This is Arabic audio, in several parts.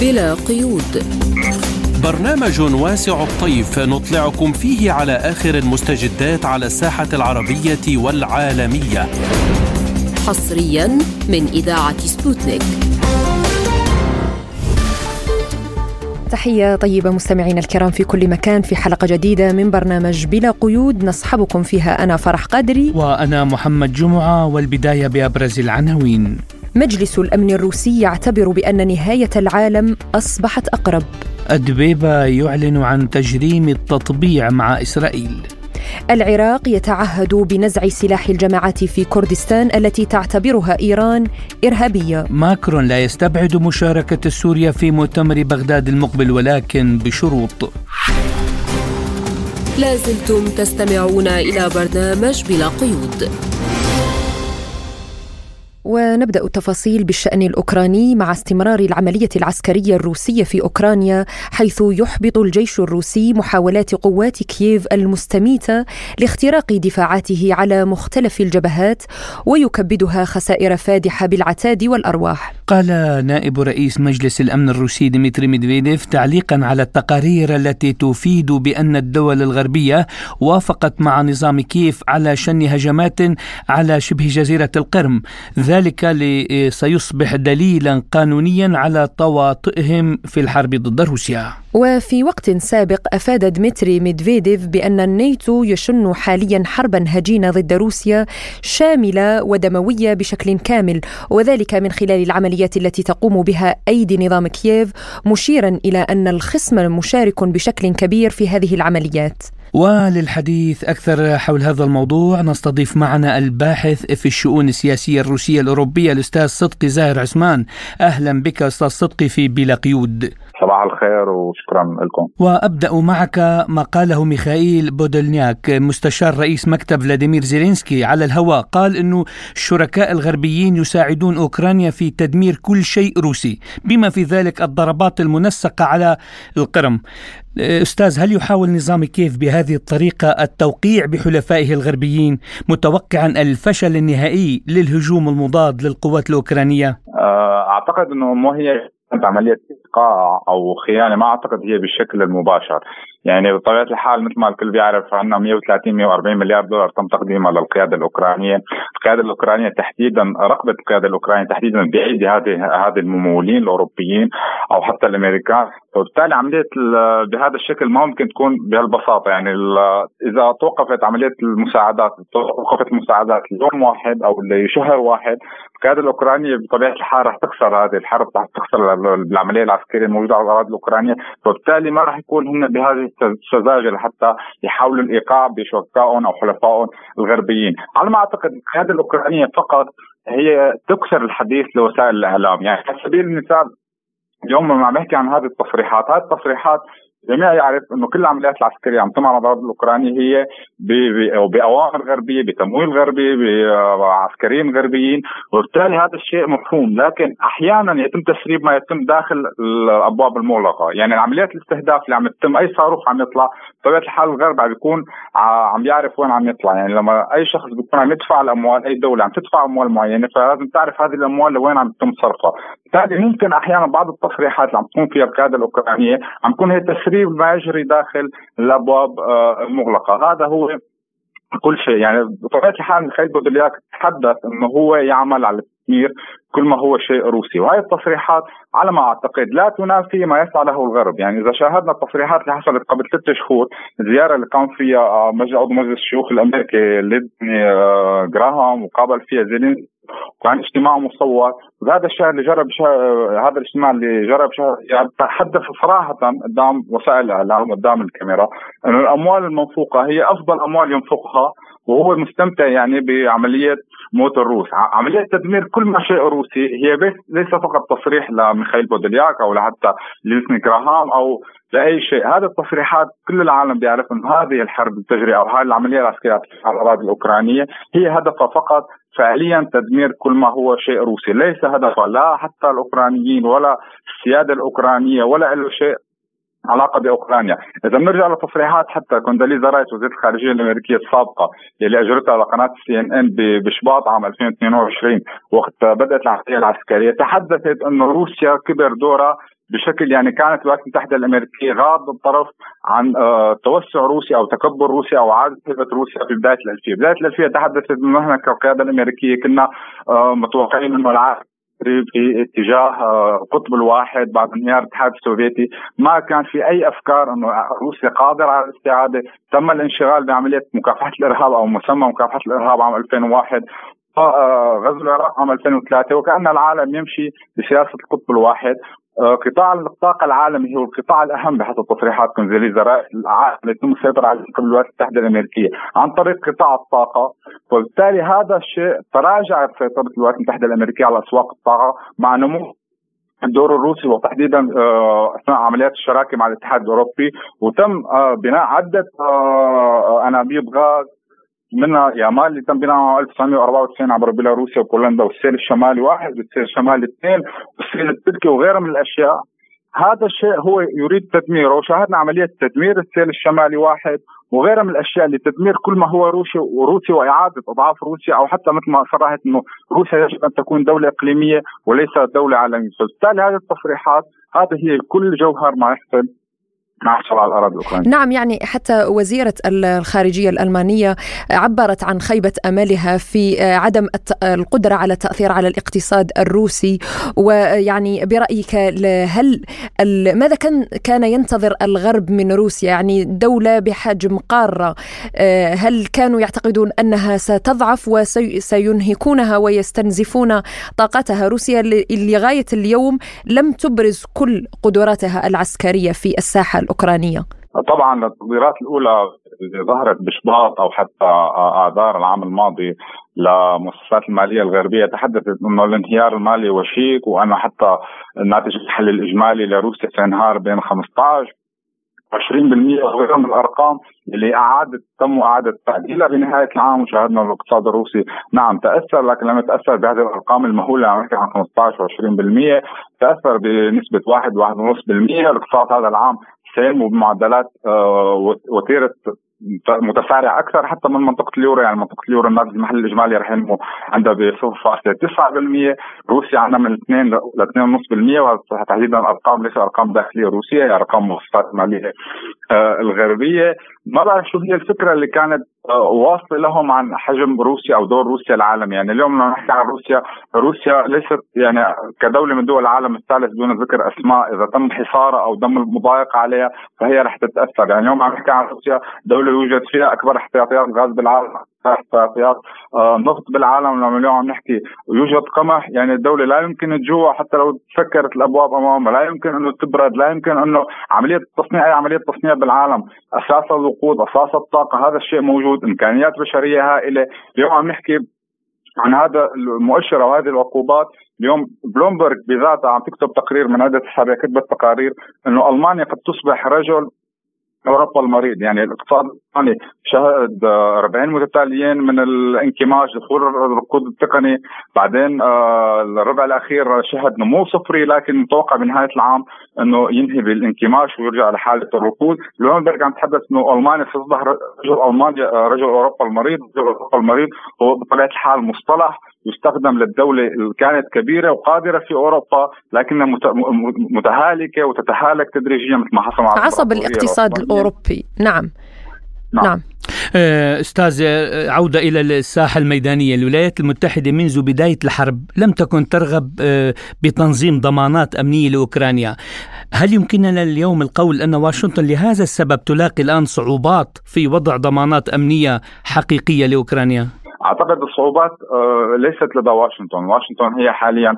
بلا قيود، برنامج واسع الطيف نطلعكم فيه على آخر المستجدات على الساحة العربية والعالمية، حصريا من إذاعة سبوتنيك. تحية طيبة مستمعينا الكرام في كل مكان، في حلقة جديدة من برنامج بلا قيود نصحبكم فيها أنا فرح قادري وأنا محمد جمعة. والبداية بأبرز العناوين. مجلس الأمن الروسي يعتبر بأن نهاية العالم أصبحت أقرب. الدبيبة يعلن عن تجريم التطبيع مع إسرائيل. العراق يتعهد بنزع سلاح الجماعات في كردستان التي تعتبرها إيران إرهابية. ماكرون لا يستبعد مشاركة سوريا في مؤتمر بغداد المقبل ولكن بشروط. لازلتم تستمعون إلى برنامج بلا قيود. ونبدأ التفاصيل بالشأن الأوكراني مع استمرار العملية العسكرية الروسية في أوكرانيا، حيث يحبط الجيش الروسي محاولات قوات كييف المستميتة لاختراق دفاعاته على مختلف الجبهات ويكبدها خسائر فادحة بالعتاد والأرواح. قال نائب رئيس مجلس الأمن الروسي ديمتري ميدفيديف تعليقا على التقارير التي تفيد بأن الدول الغربية وافقت مع نظام كييف على شن هجمات على شبه جزيرة القرم، ذلك سيصبح دليلا قانونيا على تواطئهم في الحرب ضد روسيا. وفي وقت سابق أفاد ديمتري ميدفيديف بأن الناتو يشن حاليا حربا هجينة ضد روسيا شاملة ودموية بشكل كامل، وذلك من خلال العمليات التي تقوم بها أيدي نظام كييف، مشيرا إلى أن الخصم مشارك بشكل كبير في هذه العمليات. وللحديث أكثر حول هذا الموضوع نستضيف معنا الباحث في الشؤون السياسية الروسية الأوروبية الأستاذ صدقي زاهر عثمان. أهلا بك أستاذ صدقي في بلا قيود. صباح الخير وشكرا لكم. وأبدأ معك ما قاله ميخائيل بودلنياك مستشار رئيس مكتب فلاديمير زيلينسكي على الهواء، قال أنه الشركاء الغربيين يساعدون أوكرانيا في تدمير كل شيء روسي بما في ذلك الضربات المنسقة على القرم. أستاذ، هل يحاول نظام كييف بهذه الطريقة التوقيع بحلفائه الغربيين متوقعا الفشل النهائي للهجوم المضاد للقوات الأوكرانية؟ أعتقد أنه ما هي عملية إيقاع أو خيانة، ما أعتقد هي بالشكل المباشر. يعني بطبيعة الحال مثل ما الكل بيعرف عندنا 130-140 مليار دولار تم تقديمها للقيادة الأوكرانية. القيادة الأوكرانية تحديدا، رقبة القيادة الأوكرانية تحديدا بأيد هذه الممولين الأوروبيين أو حتى الأمريكان، وبالتالي عملية بهذا الشكل ما ممكن تكون بهالبساطة. يعني إذا توقفت عملية المساعدات، توقفت المساعدات ليوم واحد أو لشهر واحد، القيادة الأوكرانية بطبيعة الحال رح تخسر هذه الحرب، رح تخسر العملية العسكرية الموجودة على الأراضي الأوكرانية، وبالتالي ما رح يكون هن بهذه السذاجة حتى يحاولوا الإيقاع بشركائهم أو حلفائهم الغربيين. على ما أعتقد القيادة الأوكرانية فقط هي تكسر الحديث لوسائل الإعلام. يعني على سبيل المثال اليوم ما بحكي عن هذه التصريحات، هذه التصريحات جميع يعرف إنه كل العمليات العسكرية عم تم على الأراضي الأوكرانية هي بأوامر غربية، بتمويل غربي، بعسكريين غربيين، وبالتالي هذا الشيء مفهوم. لكن أحيانا يتم تسريب ما يتم داخل الأبواب المغلقة. يعني العمليات الاستهداف اللي عم تتم، أي صاروخ عم يطلع طبيعة الحال الغرب عم بيكون عم يعرف وين عم يطلع. يعني لما أي شخص بيكون عم يدفع الأموال، أي دولة عم تدفع أموال معينة، فلازم تعرف هذه الأموال لوين عم تتم صرفها. بالتالي ممكن أحيانا بعض التصريحات اللي عم تكون فيها القيادة الأوكرانية عم تكون هي تسريب ما يجري داخل الأبواب المغلقة. هذا هو كل شيء. يعني بطبيعة الحال ميخائيل بودلنياك تحدث إنه هو يعمل على التدمير كل ما هو شيء روسي، وهذه التصريحات على ما أعتقد لا تنافي ما يفعله الغرب. يعني إذا شاهدنا التصريحات اللي حصلت قبل 3 شهور، الزيارة اللي قام فيها مجلس الشيوخ الأمريكي لينديسي غراهام وقابل فيها زيلينسكي، وكان اجتماع مصور، وهذا الشيء اللي جرى هذا الاجتماع اللي جرى يعني تحدث صراحة قدام وسائل الإعلام قدام الكاميرا إنه الأموال المنفوقة هي أفضل أموال ينفقها، وهو مستمتع يعني بعملية موت الروس، عملية تدمير كل ما شيء روسي. هي ليس فقط تصريح لميخائيل بودلنياك أو لحتى لينديسي غراهام أو لأي شيء. هذه التصريحات كل العالم بيعرف أن هذه الحرب التجري أو هذه العملية العسكرية على الأراضي الأوكرانية هي هدفها فقط فعليا تدمير كل ما هو شيء روسي، ليس هدفها لا حتى الأوكرانيين ولا السيادة الأوكرانية ولا أي شيء علاقة بأوكرانيا. إذا بنرجع لتصريحات حتى كونداليزا رايس وزيرة الخارجية الأمريكية السابقة اللي أجرتها على قناة CNN بشباط عام 2022 وقت بدأت العملية العسكرية، تحدثت أن روسيا كبر دورها بشكل يعني كانت الولايات المتحدة الأمريكية غاضبة الطرف عن توسع روسيا أو تكبر روسيا أو عادة هيبة روسيا في بداية الألفية. تحدثت أنه نحن كقيادة الأمريكية كنا متوقعين أنه العالم في اتجاه قطب الواحد بعد انهيار الاتحاد السوفيتي، ما كان في اي افكار انه روسيا قادره على الاستعاده. تم الانشغال بعمليه مكافحه الارهاب او مسمى مكافحه الارهاب عام 2001 وغزو العراق عام 2003، وكان العالم يمشي بسياسه القطب الواحد. قطاع الطاقه العالمي هو القطاع الاهم بحسب تصريحات كونداليزا رايس التي تم السيطره عليه من الولايات المتحده الامريكيه عن طريق قطاع الطاقه، وبالتالي هذا الشيء تراجعت سيطره الولايات المتحده الامريكيه على اسواق الطاقه مع نمو الدور الروسي وتحديدا اثناء عمليات الشراكه مع الاتحاد الاوروبي، وتم بناء عده انابيب غاز منها يامال اللي تم بناؤها 1994 عبر بيلاروسيا وبولندا، والسيل الشمالي واحد والسيل الشمالي اثنين والسيل التركي وغيرها من الاشياء. هذا الشيء هو يريد تدميره، وشاهدنا عمليه تدمير السيل الشمالي واحد وغيرها من الاشياء لتدمير كل ما هو روسي واعاده اضعاف روسيا، او حتى مثل ما صرحت انه روسيا يجب ان تكون دوله اقليميه وليس دوله عالميه. فبالتالي هذه التصريحات هذه هي كل جوهر ما يحصل على الأراضي الأوكرانية. نعم، يعني حتى وزيرة الخارجية الألمانية عبرت عن خيبة أملها في عدم القدرة على التأثير على الاقتصاد الروسي. ويعني برأيك هل ماذا كان ينتظر الغرب من روسيا؟ يعني دولة بحجم قارة، هل كانوا يعتقدون أنها ستضعف وسينهكونها ويستنزفون طاقتها؟ روسيا لغاية اليوم لم تبرز كل قدراتها العسكرية في الساحة الأوكرانية. طبعا التقديرات الأولى ظهرت بشباط أو حتى آذار العام الماضي لمؤسسات المالية الغربية تحدثت أنه الانهيار المالي وشيك، وأن حتى ناتج الحل الإجمالي لروسيا سينهار بين 15-20% وغيرها من الأرقام اللي تم إعادة تعديلها بنهاية العام. وشاهدنا الاقتصاد الروسي نعم تأثر، لكن لم يتأثر بهذه الأرقام المهولة عن 15-20%، تأثر بنسبة 1-1.5%. الاقتصاد هذا العام سينمو بمعدلات وتيرة متسارعة أكثر حتى من منطقة اليورو، يعني منطقة اليورو الناتج المحلي الإجمالي رح ينمو عندها ب 0.9%، روسيا عندها من 2-2.5%، وهذا تحديدا أرقام ليس أرقام داخلية روسية، هي أرقام مؤسسات مالية الغربية. ما بعرف شو هي الفكرة اللي كانت واصلة لهم عن حجم روسيا أو دور روسيا العالم. يعني اليوم لما نحكي عن روسيا ليست يعني كدولة من دول العالم الثالث دون ذكر أسماء، إذا تم حصارها أو تم المضايقة عليها فهي رح تتأثر. يعني اليوم عم نحكي عن روسيا دولة يوجد فيها أكبر احتياطيات غاز بالعالم، احتياطيات نفط بالعالم، لما اليوم عم نحكي يوجد قمح، يعني الدولة لا يمكن تجوع حتى لو تسكرت الأبواب أمامها، لا يمكن أنه تبرد، لا يمكن أنه عملية التصنيع، أي عملية تصنيع بالعالم، أساس الوقود، أساس الطاقة، هذا الشيء موجود، إمكانيات بشرية هائلة. اليوم عم نحكي عن هذا المؤشر وهذه العقوبات. اليوم بلومبرغ بذاتها عم تكتب تقرير من عدة أسابيع، كتبت تقارير أنه ألمانيا قد تصبح رجل أوروبا المريض. يعني الاقتصاد الألماني شهد 40 متتاليين من الانكماش، دخول الركود التقني، بعدين الربع الأخير شهد نمو صفري، لكن متوقع بنهاية العام أنه ينهي بالانكماش ويرجع لحالة الركود. لومبرغ عم تحدث أنه ألمانيا ستصبح رجل أوروبا المريض. رجل أوروبا المريض هو بطبيعة الحال مصطلح يستخدم للدولة اللي كانت كبيرة وقادرة في أوروبا لكنها متهالكة وتتهالك تدريجيا مثل ما حصل مع عصب الاقتصاد الأوروبي. نعم. أستاذ، عودة إلى الساحة الميدانية، الولايات المتحدة منذ بداية الحرب لم تكن ترغب بتنظيم ضمانات أمنية لأوكرانيا. هل يمكننا اليوم القول أن واشنطن لهذا السبب تلاقي الآن صعوبات في وضع ضمانات أمنية حقيقية لأوكرانيا؟ أعتقد الصعوبات ليست لدى واشنطن هي حاليا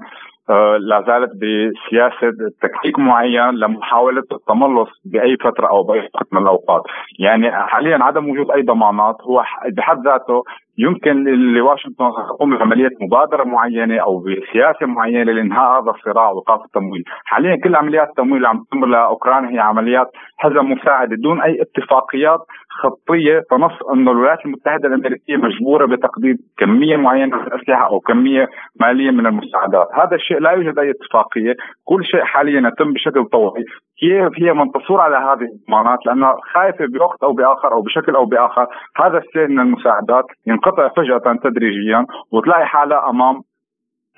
لا زالت بسياسة تكتيك معين لمحاولة التملص بأي فترة أو بأي وقت من الأوقات. يعني حاليا عدم وجود أي ضمانات هو بحد ذاته يمكن لواشنطن تقوم بعملية مبادرة معينة أو بسياسة معينة لإنهاء هذا الصراع وإيقاف التمويل. حاليا كل عمليات التمويل اللي عم تتم لأوكرانيا هي عمليات حزم مساعدة دون أي اتفاقيات خطية تنص أن الولايات المتحدة الأمريكية مجبورة بتقديم كمية معينة من الأسلحة أو كمية مالية من المساعدات. هذا الشيء لا يوجد أي اتفاقية، كل شيء حاليا يتم بشكل طوعي. كيف هي منتصور على هذه الضمانات؟ لأنها خايفة بوقت أو بآخر أو بشكل أو بآخر هذا الشيء من المساعدات ينقطع فجأة تدريجيا وتلاقي حالة أمام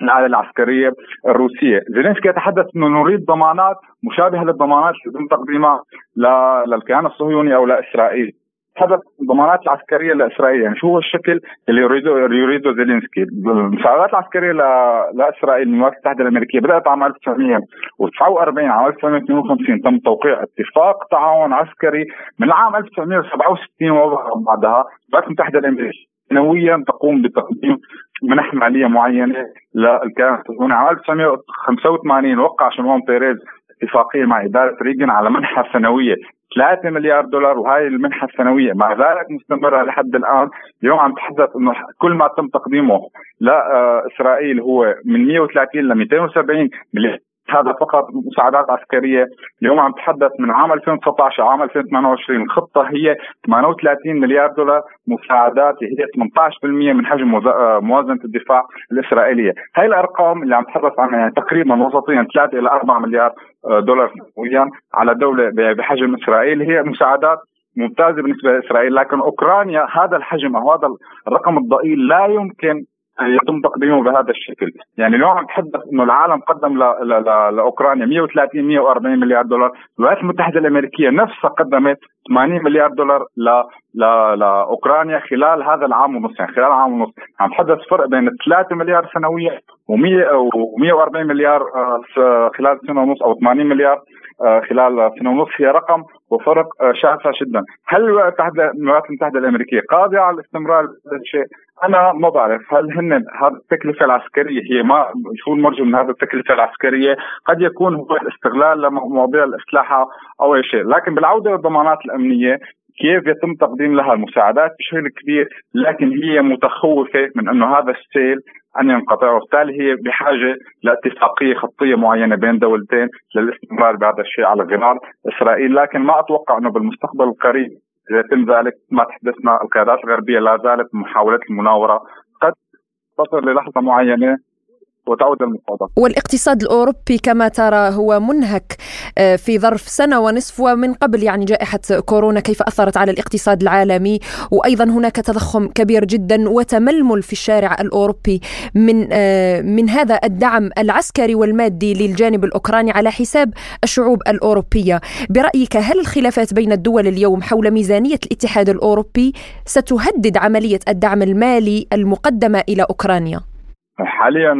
على العسكرية الروسية. زيلينسكي يتحدث أنه نريد ضمانات مشابهة للضمانات التي تم تقديمها للكيان الصهيوني أو لإسرائيل، تحدث الضمانات العسكرية لإسرائيل. يعني شو هو الشكل اللي يريده زيلينسكي؟ المساعدات العسكرية لإسرائيل من الولايات المتحدة الأمريكية بدأت عام 1949، عام 1952 تم توقيع اتفاق تعاون عسكري من عام 1967 وبعدها الولايات المتحدة الأمريكية سنويا تقوم بتقديم منح مالية معينة للكيان الصهيوني. عام 1985 وقع شيمون بيريز اتفاقية مع إدارة ريجن على منحة سنوية 3 مليار دولار، وهي المنحة السنوية مع ذلك مستمرة لحد الآن. اليوم عم تحدث أنه كل ما تم تقديمه لإسرائيل هو من 130 ل 270 مليار، هذا فقط مساعدات عسكرية. اليوم عم تحدث من عام 2019 عام 2028 الخطة هي 38 مليار دولار مساعدات، هي 18% من حجم موازنة الدفاع الإسرائيلية. هاي الأرقام اللي عم تحدث عنها تقريبا وسطيا 3 إلى 4 مليار دولار سنويا على دولة بحجم إسرائيل، هي مساعدات ممتازة بالنسبة لإسرائيل. لكن أوكرانيا هذا الحجم أو هذا الرقم الضئيل لا يمكن يتم تقديمه بهذا الشكل. يعني اليوم عم نتحدث انه العالم قدم لاوكرانيا 130 140 مليار دولار، الولايات المتحده الامريكيه نفسها قدمت 80 مليار دولار لاوكرانيا خلال هذا العام ونص. يعني خلال عام ونص عم نتحدث فرق بين 3 مليار سنويا و140 مليار خلال سنه ونص، او 80 مليار خلال سنه ونص، هي رقم وفرق شاسع جدا. هل الولايات المتحده الامريكيه قادره على الاستمرار بهذا الشيء؟ انا ما بعرف. هل هن هذه التكلفه العسكريه هي ما شو المرجو من هذه التكلفه العسكريه؟ قد يكون هو الاستغلال لمواضيع الاسلحه او اي شيء. لكن بالعوده للضمانات الامنيه، كيف يتم تقديم لها المساعدات بشكل كبير، لكن هي متخوفه من انه هذا السيل ان ينقطع، وبالتالي هي بحاجه لاتفاقيه خطيه معينه بين دولتين للاستمرار بهذا الشيء على غرار اسرائيل. لكن ما اتوقع انه بالمستقبل القريب يتم ذلك. ما تحدثنا القيادات الغربيه لا زالت محاولات المناوره قد تصل للحظه معينه وتعود المفاوضات. والاقتصاد الأوروبي كما ترى هو منهك في ظرف سنة ونصف، ومن قبل يعني جائحة كورونا كيف أثرت على الاقتصاد العالمي، وأيضا هناك تضخم كبير جدا وتململ في الشارع الأوروبي من هذا الدعم العسكري والمادي للجانب الأوكراني على حساب الشعوب الأوروبية. برأيك هل الخلافات بين الدول اليوم حول ميزانية الاتحاد الأوروبي ستهدد عملية الدعم المالي المقدمة إلى أوكرانيا؟ حاليا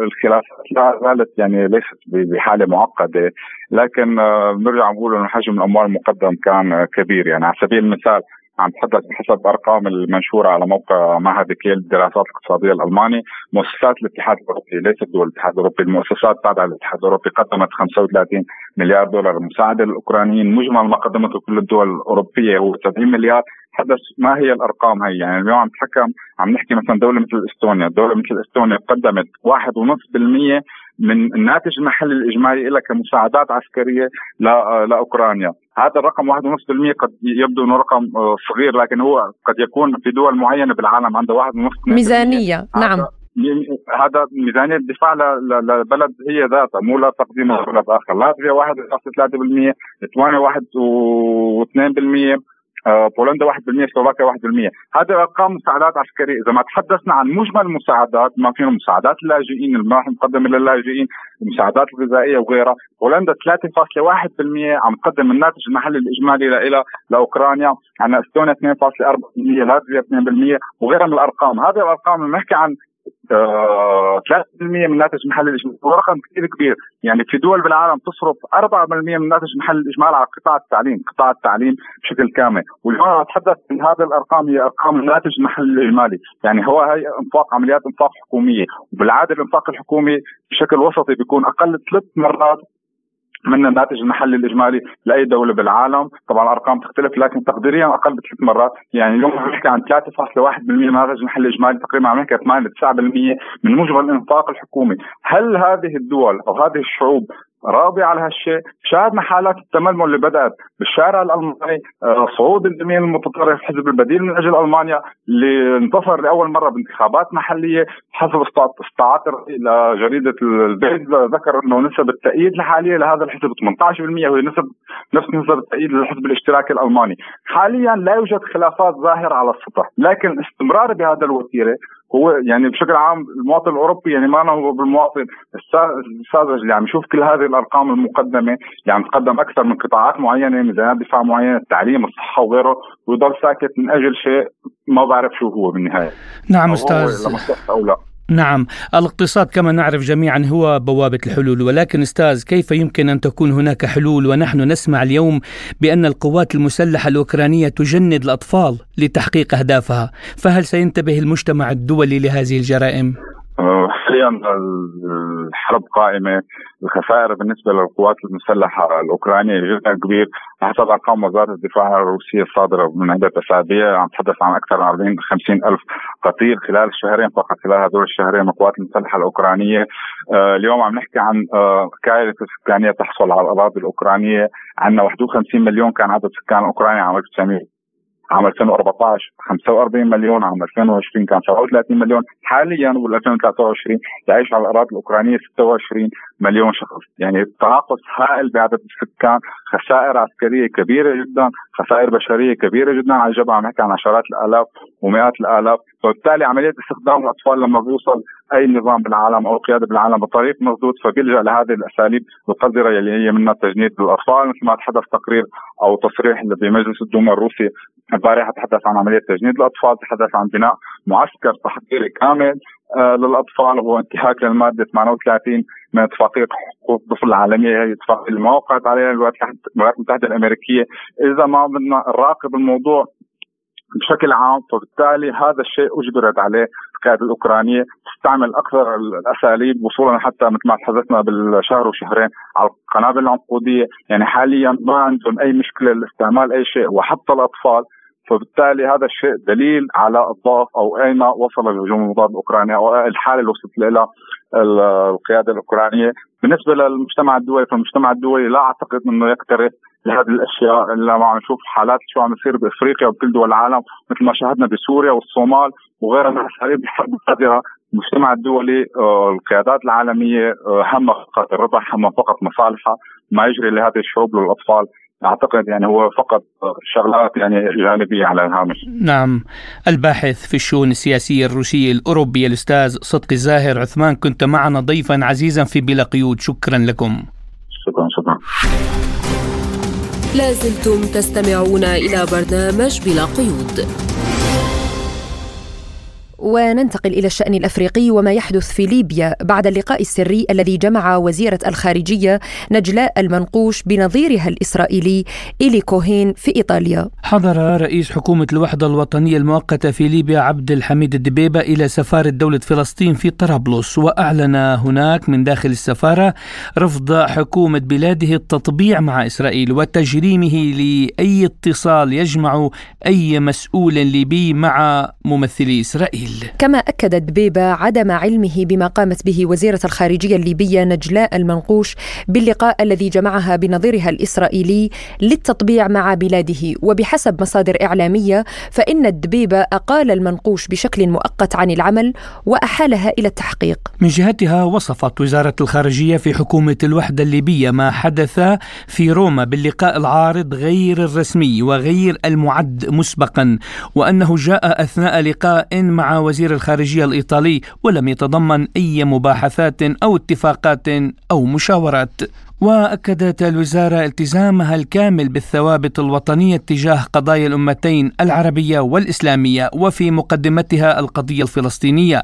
الخلافات لا زالت يعني ليست بحاله معقده، لكن بنرجع نقول انه حجم الاموال المقدم كان كبير. يعني على سبيل المثال عم تحدث بحسب ارقام المنشوره على موقع معهد كيل للدراسات الاقتصاديه الالماني، مؤسسات الاتحاد الاوروبي ليست دول الاتحاد الاوروبي، المؤسسات تابعه للاتحاد الاوروبي قدمت 35 مليار دولار مساعده للاوكرانيين. مجمل ما قدمته كل الدول الاوروبيه هو 70 مليار. حدث ما هي الارقام هي؟ يعني اليوم عم نحكي مثلا دوله مثل استونيا قدمت 1.5% من الناتج المحلي الاجمالي لها كمساعدات عسكريه لاوكرانيا. هذا الرقم 1.5% قد يبدو انه رقم صغير، لكن هو قد يكون في دول معينه بالعالم عندها 1.5% ميزانيه. نعم، هذا ميزانية الدفاع لبلد هي ذاتها، مو لتقديم لبلد آخر. لاتفيا 1.3%، ليتوانيا 1.2%، بولندا 1%، سلوفاكيا 1%. هذه أرقام مساعدات عسكرية. إذا ما تحدثنا عن مجمل المساعدات، ما فيهم مساعدات اللاجئين، المنح المقدمة للاجئين، المساعدات الغذائية وغيرها، بولندا 3.1% عم تقدم الناتج المحلي الإجمالي لأوكرانيا، عندنا استونيا 2.4%، لاتفيا 2% وغيرها من الأرقام. هذه الأرقام لما نحكي عن 3% من الناتج المحلي الإجمالي هو رقم كثير كبير. يعني في دول بالعالم تصرف 4% من الناتج المحلي الإجمالي على قطاع التعليم بشكل كامل. واليوم نتحدث عن هذه الأرقام، هي أرقام الناتج المحلي الإجمالي. يعني هو هي انفاق عمليات انفاق حكومية، وبالعادة الانفاق الحكومي بشكل وسطي بيكون أقل 3 مرات من الناتج المحلي الإجمالي لأي دولة بالعالم. طبعا الأرقام تختلف، لكن تقديريا أقل ب3 مرات. يعني اليوم عم نحكي عن 3.1% من الناتج المحلي الإجمالي، تقريبا عم نحكي 8-9% من مجمل الإنفاق الحكومي. هل هذه الدول أو هذه الشعوب راضي على هالشيء؟ شاهدنا حالات التململ اللي بدأت بالشارع الألماني، صعود اليمين المتطرف حزب البديل من أجل ألمانيا اللي انتصر لأول مرة بانتخابات محلية. حسب استطاعات لجريدة البيلد ذكر أنه نسب التأييد الحالية لهذا الحزب 18%، وهي نسب نفس نظر التأييد للحزب الاشتراكي الألماني. حاليا لا يوجد خلافات ظاهرة على السطح، لكن استمرار بهذا الوتيرة هو يعني بشكل عام المواطن الأوروبي يعني ما هو بالمواطن الساذج اللي عم يشوف كل هذه الأرقام المقدمة يعني تقدم أكثر من قطاعات معينة، ميزانات دفاع معينة، التعليم، الصحة وغيره، ويضل ساكت من أجل شيء ما بعرف شو هو بالنهاية. نعم أستاذ، نعم الاقتصاد كما نعرف جميعا هو بوابة الحلول، ولكن أستاذ كيف يمكن أن تكون هناك حلول ونحن نسمع اليوم بأن القوات المسلحة الأوكرانية تجند الأطفال لتحقيق أهدافها؟ فهل سينتبه المجتمع الدولي لهذه الجرائم؟ حاليا الحرب قائمة، الخسائر بالنسبة للقوات المسلحة الأوكرانية جدا كبير. حسب أرقام وزارة الدفاع الروسية الصادرة من عدة أسابيع عم تحدث عن أكثر من 40-50 ألف قتيل خلال الشهرين فقط. خلال هذول الشهرين القوات المسلحة الأوكرانية اليوم عم نحكي عن كائنات سكانية تحصل على الأراضي الأوكرانية. عندنا 51 مليون كان عدد سكان أوكرانيا عام 2014 45 مليون، عام 2020 كان 37 مليون، حاليا وال2023 يعيش على الأراضي الأوكرانية 26 مليون شخص. يعني تناقص هائل بعدد السكان، خسائر عسكرية كبيرة جدا، خسائر بشرية كبيرة جدا على الجبهة، عم نحكي عن عشرات الآلاف ومئات الآلاف. وبالتالي عملية استخدام الأطفال لما بيوصل أي نظام بالعالم أو قيادة بالعالم بطريق مردود فبيلجأ لهذه الأساليب القذرة اللي هي منها تجنيد الأطفال، مثل ما تحدث تقرير أو تصريح بمجلس الدوما الروسي البارحة. تحدث عن عملية تجنيد الأطفال، تحدث عن بناء معسكر تحضيري كامل للأطفال، وهو انتهاك للمادة 38 من اتفاقية حقوق الطفل العالمية، هي اتفاقية الموقعة عليها الولايات المتحدة الأمريكية. إذا ما بدنا نراقب الموضوع بشكل عام فبالتالي هذا الشيء أجبرت عليه القيادة الأوكرانية، تستعمل أكثر الأساليب وصولا حتى مثل ما تحدثنا بالشهر وشهرين على القنابل العنقودية. يعني حاليا ما عندهم أي مشكلة لاستعمال أي شيء وحتى الأطفال، فبالتالي هذا الشيء دليل على الضعف أو أين وصل الهجوم المضاد الأوكراني أو الحالة اللي وصلت لها القيادة الأوكرانية. بالنسبة للمجتمع الدولي فالمجتمع الدولي لا أعتقد أنه يقترف لهذه الأشياء، إلا ما عم نشوف حالات شو عم يصير بإفريقيا وبكل دول العالم مثل ما شاهدنا بسوريا والصومال وغيرها من الأساليب الحرب القادرة. المجتمع الدولي القيادات العالمية همها فقط الربح، همها فقط مصالحها، ما يجري لهذه الشعوب والأطفال أعتقد يعني هو فقط شغلات يعني جانبية على الهامش. نعم، الباحث في الشؤون السياسية الروسية الأوروبية الأستاذ صدقي زاهر عثمان كنت معنا ضيفا عزيزا في بلا قيود، شكرا لكم. شكرا. لازلتم تستمعون إلى برنامج بلا قيود، وننتقل إلى الشأن الأفريقي وما يحدث في ليبيا بعد اللقاء السري الذي جمع وزيرة الخارجية نجلاء المنقوش بنظيرها الإسرائيلي إيلي كوهين في إيطاليا. حضر رئيس حكومة الوحدة الوطنية المؤقتة في ليبيا عبد الحميد الدبيبة إلى سفارة دولة فلسطين في طرابلس، وأعلن هناك من داخل السفارة رفض حكومة بلاده التطبيع مع إسرائيل وتجريمه لأي اتصال يجمع أي مسؤول ليبي مع ممثلي إسرائيل. كما أكدت دبيبة عدم علمه بما قامت به وزيرة الخارجية الليبية نجلاء المنقوش باللقاء الذي جمعها بنظيرها الإسرائيلي للتطبيع مع بلاده. وبحسب مصادر إعلامية فإن الدبيبة أقال المنقوش بشكل مؤقت عن العمل وأحالها إلى التحقيق. من جهتها وصفت وزارة الخارجية في حكومة الوحدة الليبية ما حدث في روما باللقاء العارض غير الرسمي وغير المعد مسبقا، وأنه جاء أثناء لقاء مع وزير الخارجية الإيطالي ولم يتضمن أي مباحثات أو اتفاقات أو مشاورات. وأكدت الوزارة التزامها الكامل بالثوابت الوطنية تجاه قضايا الأمتين العربية والإسلامية وفي مقدمتها القضية الفلسطينية.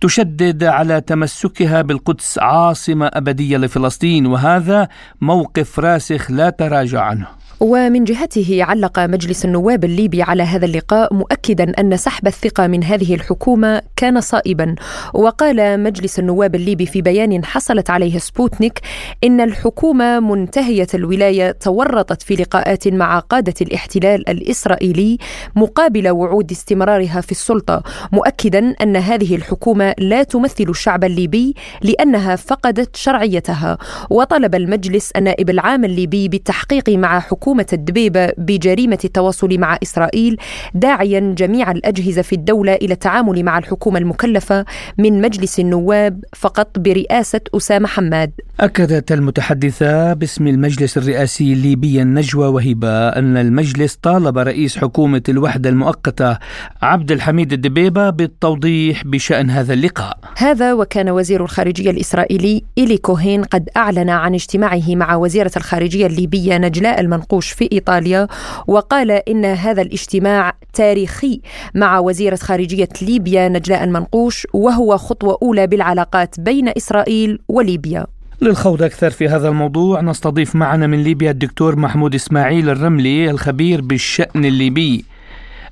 تشدد على تمسكها بالقدس عاصمة أبدية لفلسطين، وهذا موقف راسخ لا تراجع عنه. ومن جهته علق مجلس النواب الليبي على هذا اللقاء مؤكدا أن سحب الثقة من هذه الحكومة كان صائبا. وقال مجلس النواب الليبي في بيان حصلت عليه سبوتنيك إن الحكومة منتهية الولاية تورطت في لقاءات مع قادة الاحتلال الإسرائيلي مقابل وعود استمرارها في السلطة، مؤكدا أن هذه الحكومة لا تمثل الشعب الليبي لأنها فقدت شرعيتها. وطلب المجلس النائب العام الليبي بالتحقيق مع حكومة حكومة الدبيبة بجريمة التواصل مع إسرائيل، داعيا جميع الأجهزة في الدولة إلى التعامل مع الحكومة المكلفة من مجلس النواب فقط برئاسة أسامة حماد. أكدت المتحدثة باسم المجلس الرئاسي الليبي النجوى وهبة أن المجلس طالب رئيس حكومة الوحدة المؤقتة عبد الحميد الدبيبة بالتوضيح بشأن هذا اللقاء. هذا وكان وزير الخارجية الإسرائيلي إيلي كوهين قد أعلن عن اجتماعه مع وزيرة الخارجية الليبية نجلاء المنقوش في إيطاليا، وقال إن هذا الاجتماع تاريخي مع وزيرة خارجية ليبيا نجلاء المنقوش، وهو خطوة أولى بالعلاقات بين إسرائيل وليبيا. للخوض أكثر في هذا الموضوع نستضيف معنا من ليبيا الدكتور محمود إسماعيل الرملي الخبير بالشأن الليبي.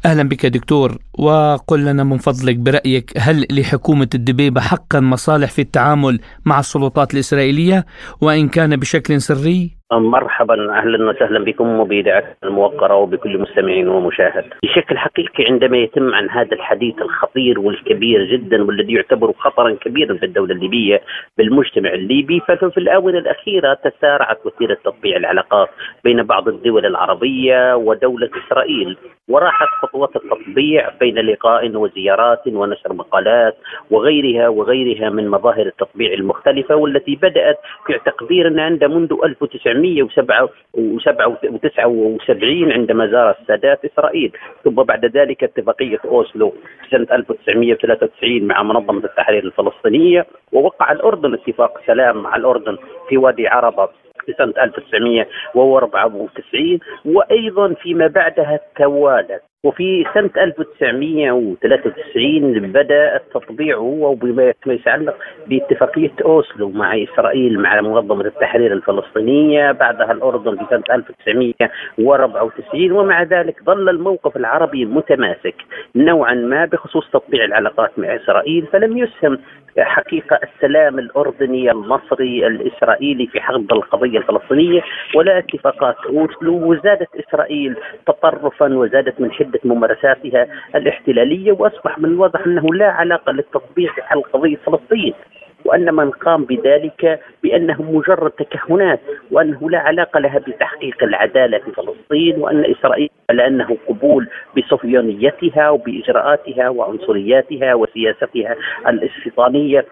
أهلا بك دكتور، وقل لنا من فضلك برأيك، هل لحكومة الدبيبة حقا مصالح في التعامل مع السلطات الإسرائيلية وإن كان بشكل سري؟ مرحبا، أهلا وسهلا بكم وبإذاعتنا الموقرة وبكل مستمعين ومشاهد. بشكل حقيقي عندما يتم عن هذا الحديث الخطير والكبير جدا والذي يعتبر خطرا كبيرا في الدولة الليبية بالمجتمع الليبي، ففي الآونة الأخيرة تسارعت وتيرة تطبيع العلاقات بين بعض الدول العربية ودولة إسرائيل، وراحت خطوات التطبيع بين لقاء وزيارات ونشر مقالات وغيرها من مظاهر التطبيع المختلفة، والتي بدأت في تقديرنا عند منذ 1979 عندما زار السادات إسرائيل، ثم بعد ذلك اتفاقية أوسلو سنة 1993 مع منظمة التحرير الفلسطينية، ووقع الأردن اتفاق سلام مع الأردن في وادي عربة في سنة 1994، وأيضا فيما بعدها توالت. وفي سنة 1993 بدأ التطبيع هو بما يتعلق باتفاقية أوسلو مع إسرائيل مع منظمة التحرير الفلسطينية، بعدها الأردن في سنة 1994، ومع ذلك ظل الموقف العربي متماسك نوعا ما بخصوص تطبيع العلاقات مع إسرائيل، فلم يسهم حقيقة السلام الأردني المصري الإسرائيلي في حل القضية الفلسطينية ولا اتفاقات أوسلو. وزادت إسرائيل تطرفا وزادت من حدة ممارساتها الاحتلالية، وأصبح من الواضح أنه لا علاقة للتطبيع في حل قضية فلسطين، وأن من قام بذلك بأنه مجرد تكهنات، وأنه لا علاقة لها بتحقيق العدالة في فلسطين، وأن إسرائيل لأنه قبول بصهيونيتها وبإجراءاتها وعنصرياتها وسياستها الاستيطانية.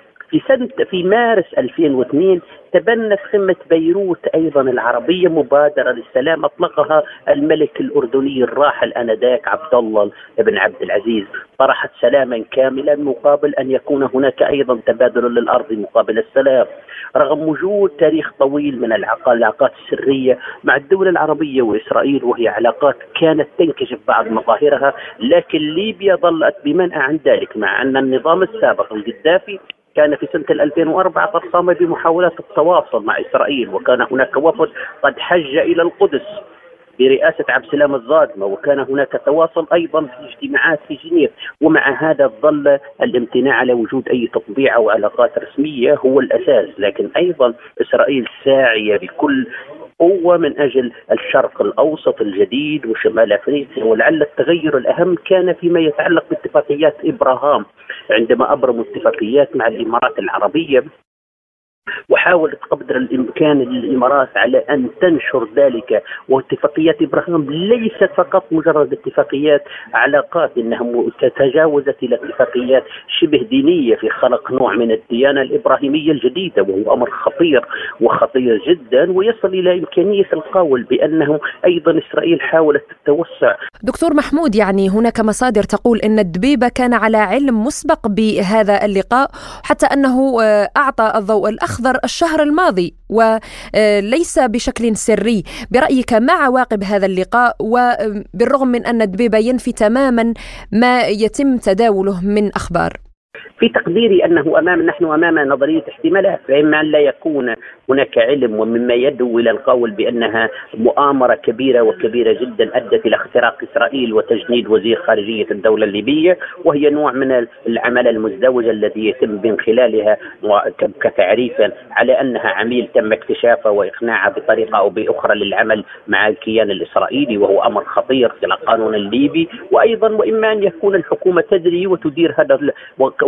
في مارس 2002 تبنت قمة بيروت أيضا العربية مبادرة للسلام أطلقها الملك الأردني الراحل آنذاك عبد الله بن عبد العزيز، طرحت سلاما كاملا مقابل أن يكون هناك أيضا تبادل للأرض مقابل السلام. رغم وجود تاريخ طويل من العلاقات السرية مع الدول العربية وإسرائيل، وهي علاقات كانت تنكشف بعض مظاهرها، لكن ليبيا ظلت بمنأى عن ذلك، مع أن النظام السابق القذافي كان في سنة 2004 قد قام بمحاولات التواصل مع إسرائيل، وكان هناك وفد قد حج إلى القدس برئاسة عبد السلام الظادمة، وكان هناك تواصل أيضا في اجتماعات في جنيف، ومع هذا ظل الامتناع على وجود أي تطبيع أو علاقات رسمية هو الأساس. لكن أيضا إسرائيل ساعية بكل قوة من أجل الشرق الأوسط الجديد وشمال أفريقيا، ولعل التغير الأهم كان فيما يتعلق باتفاقيات إبراهام، عندما أبرموا اتفاقيات مع الإمارات العربية، وحاولت قدر الإمكان الإمارات على أن تنشر ذلك. واتفاقيات إبراهام ليست فقط مجرد اتفاقيات علاقات، إنها تتجاوزت إلى اتفاقيات شبه دينية في خلق نوع من الديانة الإبراهيمية الجديدة، وهو أمر خطير جدا، ويصل إلى إمكانية القول بأنه أيضا إسرائيل حاولت التوسع. دكتور محمود، يعني هناك مصادر تقول أن الدبيبة كان على علم مسبق بهذا اللقاء، حتى أنه أعطى الضوء الأخضر الشهر الماضي وليس بشكل سري. برأيك ما عواقب هذا اللقاء، وبالرغم من أن الدبيبة ينفي تماما ما يتم تداوله من أخبار؟ في تقديري أنه نحن أمام نظرية احتمالات، فإما أن لا يكون هناك علم ومما يدعو إلى القول بأنها مؤامرة كبيرة جدا أدت إلى اختراق إسرائيل وتجنيد وزير خارجية الدولة الليبية، وهي نوع من العمل المزدوج الذي يتم من خلالها كتعريفا على أنها عميل تم اكتشافه وإقناعه بطريقة أو بأخرى للعمل مع الكيان الإسرائيلي، وهو أمر خطير في القانون الليبي. وأيضا وإما أن يكون الحكومة تدري وتدير هذا،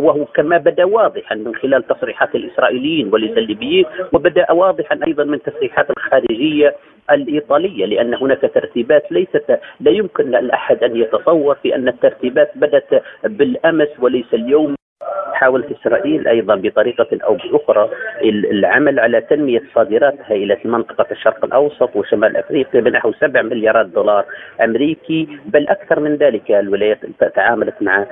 وهو كما بدا واضحا من خلال تصريحات الإسرائيليين والليبيين، وبدأ واضحا أيضا من تصريحات الخارجية الإيطالية، لأن هناك ترتيبات ليست، لا يمكن لأحد أن يتصور في أن الترتيبات بدت بالأمس وليس اليوم. حاولت إسرائيل أيضا بطريقة أو بأخرى العمل على تنمية صادراتها إلى منطقة الشرق الأوسط وشمال أفريقيا بنحو 7 مليارات دولار أمريكي، بل أكثر من ذلك. الولايات تعاملت مع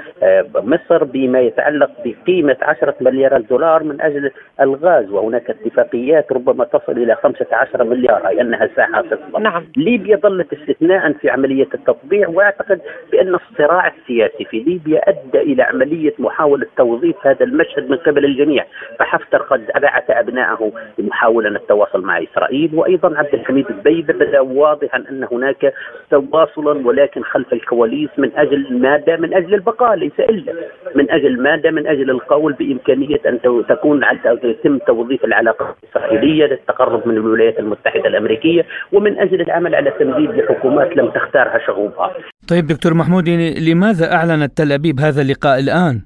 مصر بما يتعلق بقيمة 10 مليارات دولار من أجل الغاز، وهناك اتفاقيات ربما تصل إلى 15 مليار، أي أنها ساحة صفر. نعم. ليبيا ظلت استثناء في عملية التطبيع، وأعتقد بأن الصراع السياسي في ليبيا أدى إلى عملية محاولة توظيف هذا المشهد من قبل الجميع، فحفتر قد بعث أبنائه لمحاولة التواصل مع إسرائيل، وأيضا عبد الحميد الدبيبة بدأ واضحا أن هناك تواصلا ولكن خلف الكواليس من أجل مادة، من أجل البقاء ليس إلا من أجل مادة، من أجل القول بإمكانية أن تكون يتم توظيف العلاقات الإسرائيلية للتقرب من الولايات المتحدة الأمريكية، ومن أجل العمل على تمديد لحكومات لم تختارها شعوبها. طيب دكتور محمود، لماذا أعلنت تل أبيب هذا اللقاء الآن؟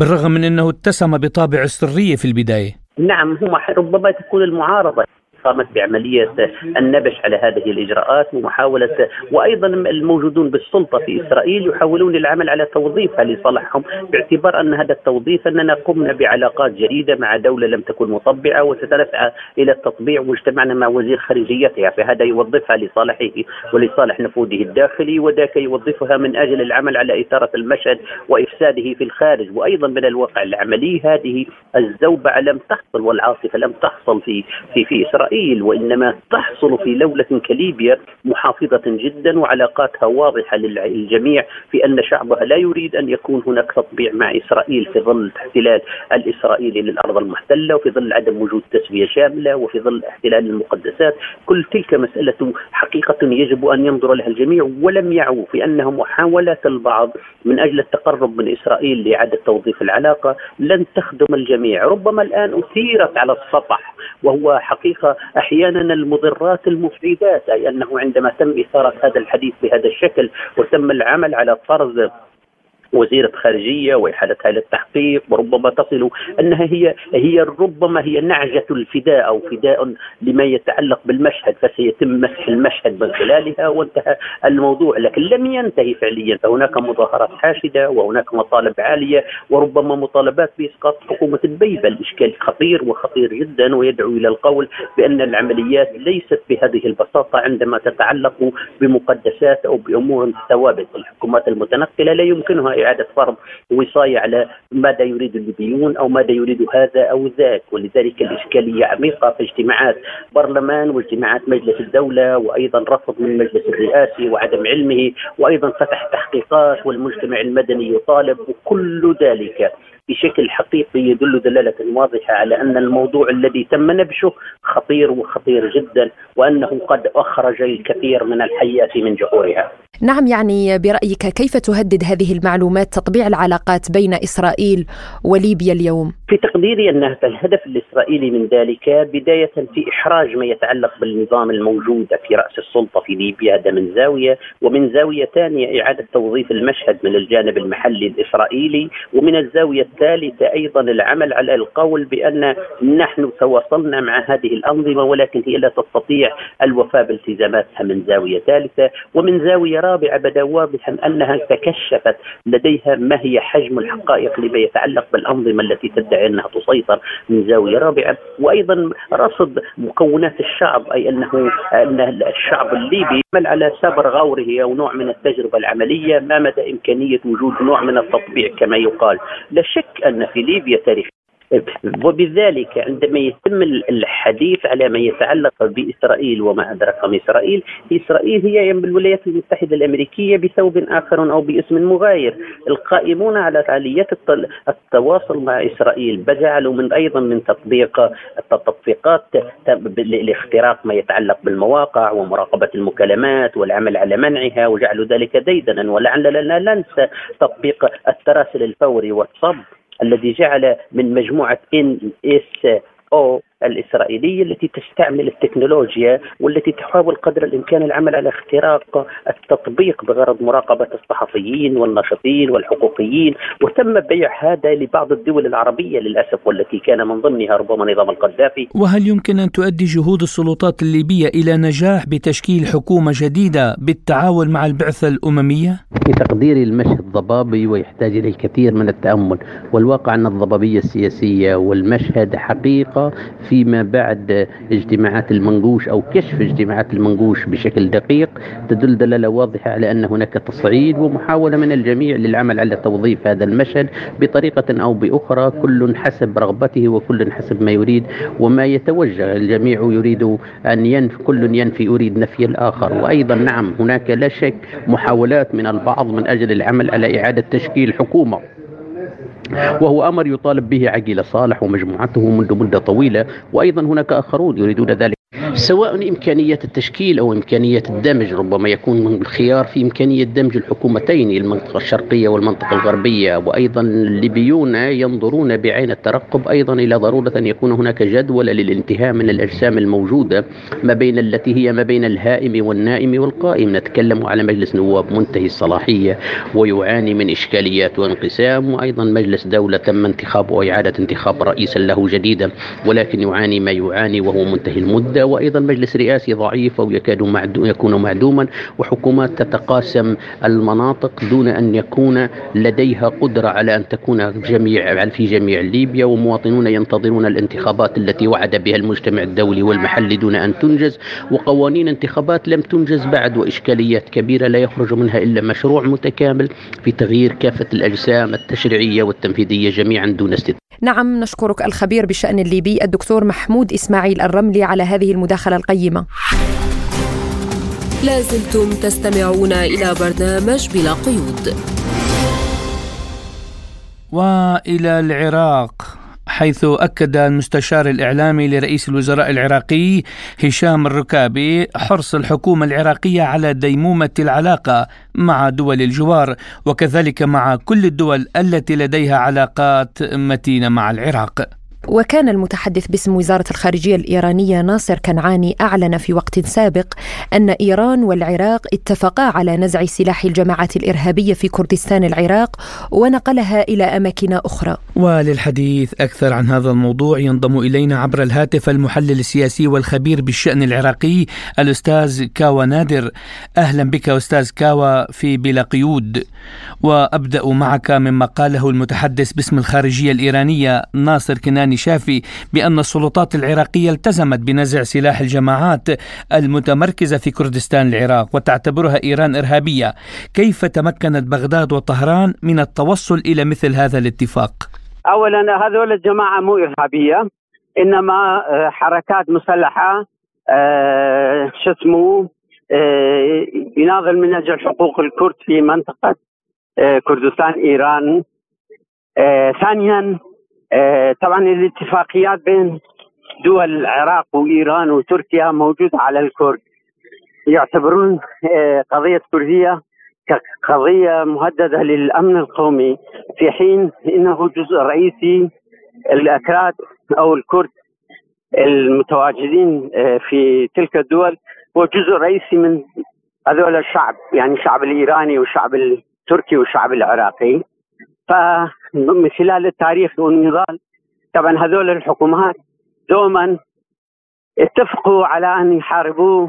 بالرغم من أنه اتسم بطابع السرية في البداية. نعم، هم ربما تكون المعارضة قامت بعملية النبش على هذه الإجراءات ومحاولة، وأيضا الموجودون بالسلطة في إسرائيل يحاولون العمل على توظيفها لصالحهم، باعتبار أن هذا التوظيف أننا قمنا بعلاقات جديدة مع دولة لم تكن مطبعة وسترفع إلى التطبيع، واجتمعنا مع وزير خارجيتها، فهذا يوظفها لصالحه ولصالح نفوذه الداخلي، وذاك يوظفها من أجل العمل على إثارة المشهد وإفساده في الخارج. وأيضا من الواقع العملي هذه الزوبعة لم تحصل، والعاصفة لم تحصل في إسرائيل، وإنما تحصل في دولة كليبيا محافظة جدا وعلاقاتها واضحة للجميع في أن شعبها لا يريد أن يكون هناك تطبيع مع إسرائيل في ظل الاحتلال الإسرائيلي للأرض المحتلة، وفي ظل عدم وجود تسوية شاملة، وفي ظل احتلال المقدسات. كل تلك مسألة حقيقة يجب أن ينظر لها الجميع، ولم يعوا في أنها محاولات البعض من أجل التقرب من إسرائيل لإعادة توظيف العلاقة لن تخدم الجميع. ربما الآن أثيرت على السطح، وهو حقيقة أحيانا المضرات المفيدات، أي أنه عندما تم إثارة هذا الحديث بهذا الشكل وتم العمل على طرز وزيرة خارجية وإحالتها للتحقيق، وربما تصل أنها هي ربما هي نعجة الفداء أو فداء لما يتعلق بالمشهد، فسيتم مسح المشهد من خلالها وانتهى الموضوع. لكن لم ينتهي فعليا، فهناك مظاهرات حاشدة وهناك مطالب عالية، وربما مطالبات بإسقاط حكومة الدبيبة. الإشكال خطير وخطير جدا، ويدعو إلى القول بأن العمليات ليست بهذه البساطة عندما تتعلق بمقدسات أو بأمور ثوابت. الحكومات المتنقلة لا يمكنها إعادة فرض وصاية على ماذا يريد الليبيون أو ماذا يريد هذا أو ذاك، ولذلك الإشكالية عميقة في اجتماعات برلمان واجتماعات مجلس الدولة، وأيضا رفض من المجلس الرئاسي وعدم علمه، وأيضا فتح تحقيقات والمجتمع المدني يطالب، وكل ذلك بشكل حقيقي يدل دلالة واضحة على أن الموضوع الذي تم نبشه خطير وخطير جدا، وأنه قد أخرج الكثير من الحياة من جحورها. نعم، يعني برأيك كيف تهدد هذه المعلومات تطبيع العلاقات بين إسرائيل وليبيا اليوم؟ في تقديري أن الهدف الإسرائيلي من ذلك بداية في إحراج ما يتعلق بالنظام الموجود في رأس السلطة في ليبيا، هذا من زاوية، ومن زاوية ثانية إعادة توظيف المشهد من الجانب المحلي الإسرائيلي، ومن الزاوية ثالثة أيضا العمل على القول بأن نحن تواصلنا مع هذه الأنظمة ولكن هي لا تستطيع الوفاء بالتزاماتها، من زاوية ثالثة. ومن زاوية رابعة بدا واضحا أنها تكشفت لديها ما هي حجم الحقائق لما يتعلق بالأنظمة التي تدعي أنها تسيطر، من زاوية رابعة. وأيضا رصد مكونات الشعب، أي أن الشعب الليبي يعمل على سبر غوره أو نوع من التجربة العملية، ما مدى إمكانية وجود نوع من التطبيع كما يقال. لا شك أن في ليبيا تاريخ، وبذلك عندما يتم الحديث على ما يتعلق بإسرائيل وما أدرك من إسرائيل، إسرائيل هي الولايات المتحدة الأمريكية بثوب آخر أو باسم مغاير. القائمون على آليات التواصل مع إسرائيل بجعلوا من أيضا من التطبيقات لاختراق ما يتعلق بالمواقع ومراقبة المكالمات والعمل على منعها، وجعلوا ذلك ديدنا. ولعلنا لا ننسى تطبيق التراسل الفوري والصب الذي جعل من مجموعة NSO الإسرائيلية التي تستعمل التكنولوجيا والتي تحاول قدر الإمكان العمل على اختراق التطبيق بغرض مراقبة الصحفيين والناشطين والحقوقيين. وتم بيع هذا لبعض الدول العربية للأسف، والتي كان من ضمنها ربما نظام القذافي. وهل يمكن أن تؤدي جهود السلطات الليبية إلى نجاح بتشكيل حكومة جديدة بالتعاون مع البعثة الأممية؟ بتقديري المشهد ضبابي ويحتاج إلى الكثير من التأمل، والواقع أن الضبابية السياسية والمشهد حقيقة فيما بعد اجتماعات المنقوش أو كشف اجتماعات المنقوش بشكل دقيق تدل دلالة واضحة على أن هناك تصعيد ومحاولة من الجميع للعمل على توظيف هذا المشهد بطريقة أو بأخرى، كل حسب رغبته وكل حسب ما يريد وما يتوجه. الجميع يريد أن كل يريد نفي الآخر. وأيضا نعم هناك لا شك محاولات من البعض من أجل العمل على إعادة تشكيل حكومة، وهو أمر يطالب به عقيل صالح ومجموعته منذ مدة طويلة، وأيضا هناك آخرون يريدون ذلك، سواء إمكانية التشكيل أو إمكانية الدمج. ربما يكون الخيار في إمكانية دمج الحكومتين، المنطقة الشرقية والمنطقة الغربية. وأيضا الليبيون ينظرون بعين الترقب أيضا إلى ضرورة أن يكون هناك جدول للانتهاء من الأجسام الموجودة ما بين ما بين الهائم والنائم والقائم. نتكلم على مجلس نواب منتهي الصلاحية ويعاني من إشكاليات وانقسام، وأيضا مجلس دولة تم انتخابه وإعادة انتخاب رئيسا له جديدا ولكن يعاني ما يعاني وهو منتهي المدة، وأيضا مجلس رئاسي ضعيف أو يكون معدوما، وحكومات تتقاسم المناطق دون أن يكون لديها قدرة على أن تكون في جميع ليبيا، ومواطنون ينتظرون الانتخابات التي وعد بها المجتمع الدولي والمحلي دون أن تنجز، وقوانين انتخابات لم تنجز بعد، وإشكاليات كبيرة لا يخرج منها إلا مشروع متكامل في تغيير كافة الأجسام التشريعية والتنفيذية جميعا دون استثناء. نعم، نشكرك الخبير بشأن الليبي الدكتور محمود إسماعيل الرملي على هذه المداخلة القيمة. لازلتم تستمعون إلى برنامج بلا قيود. وإلى العراق، حيث أكد المستشار الإعلامي لرئيس الوزراء العراقي هشام الركابي حرص الحكومة العراقية على ديمومة العلاقة مع دول الجوار وكذلك مع كل الدول التي لديها علاقات متينة مع العراق. وكان المتحدث باسم وزارة الخارجية الإيرانية ناصر كنعاني أعلن في وقت سابق أن إيران والعراق اتفقا على نزع سلاح الجماعات الإرهابية في كردستان العراق ونقلها إلى أماكن أخرى. وللحديث أكثر عن هذا الموضوع ينضم إلينا عبر الهاتف المحلل السياسي والخبير بالشأن العراقي الأستاذ كاوى نادر. أهلا بك أستاذ كاوى في بلا قيود، وأبدأ معك مما قاله المتحدث باسم الخارجية الإيرانية ناصر كنعاني شافي بأن السلطات العراقية التزمت بنزع سلاح الجماعات المتمركزة في كردستان العراق وتعتبرها إيران إرهابية. كيف تمكنت بغداد وطهران من التوصل إلى مثل هذا الاتفاق؟ أولا هذول الجماعة مو إرهابية، إنما حركات مسلحة يناضل من أجل حقوق الكرد في منطقة كردستان إيران. ثانيا طبعا الاتفاقيات بين دول العراق وإيران وتركيا موجودة على الكرد، يعتبرون قضية كردية كقضية مهددة للأمن القومي، في حين إنه جزء رئيسي الأكراد أو الكرد المتواجدين في تلك الدول وجزء رئيسي من هذول الشعب، يعني الشعب الإيراني والشعب التركي والشعب العراقي. من خلال التاريخ والنضال طبعا هذول الحكومات دوما اتفقوا على أن يحاربوا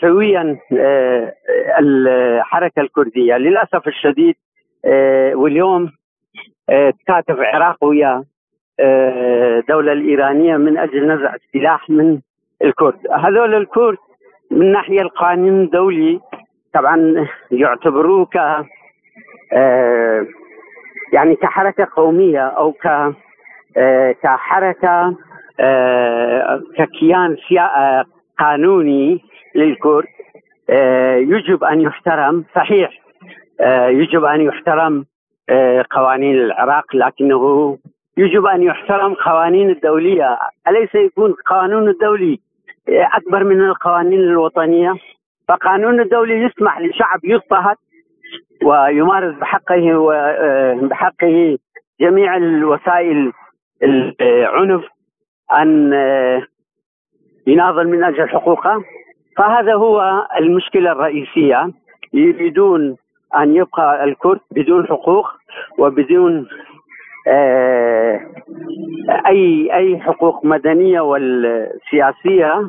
سويا الحركة الكردية للأسف الشديد. واليوم تكاتف العراق ويا الدولة الإيرانية من أجل نزع السلاح من الكرد. هذول الكرد من ناحية القانون الدولي طبعا يعتبروه يعني كحركة قومية أو كحركة ككيان قانوني للكرد يجب أن يحترم. صحيح يجب أن يحترم قوانين العراق، لكنه يجب أن يحترم قوانين الدولية. أليس يكون القانون الدولي أكبر من القوانين الوطنية؟ فقانون الدولي يسمح لشعب يضطهد ويمارس بحقه جميع الوسائل العنف أن يناضل من أجل حقوقه. فهذا هو المشكلة الرئيسية، يريدون أن يبقى الكرد بدون حقوق وبدون أي حقوق مدنية والسياسية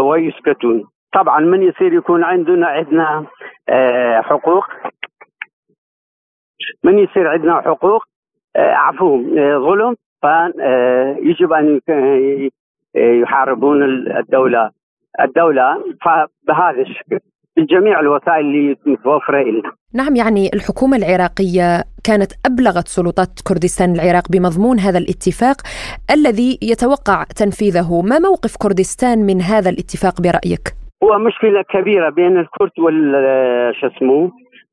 ويسكتون. طبعا من يصير يكون عندنا حقوق، من يصير عندنا حقوق عفوا ظلم، فيجب أن يحاربون الدولة بهذا الشكل بجميع الوسائل اللي متوفرة لنا. نعم، يعني الحكومة العراقية كانت أبلغت سلطات كردستان العراق بمضمون هذا الاتفاق الذي يتوقع تنفيذه. ما موقف كردستان من هذا الاتفاق برأيك؟ هو مشكلة كبيرة بين الكرد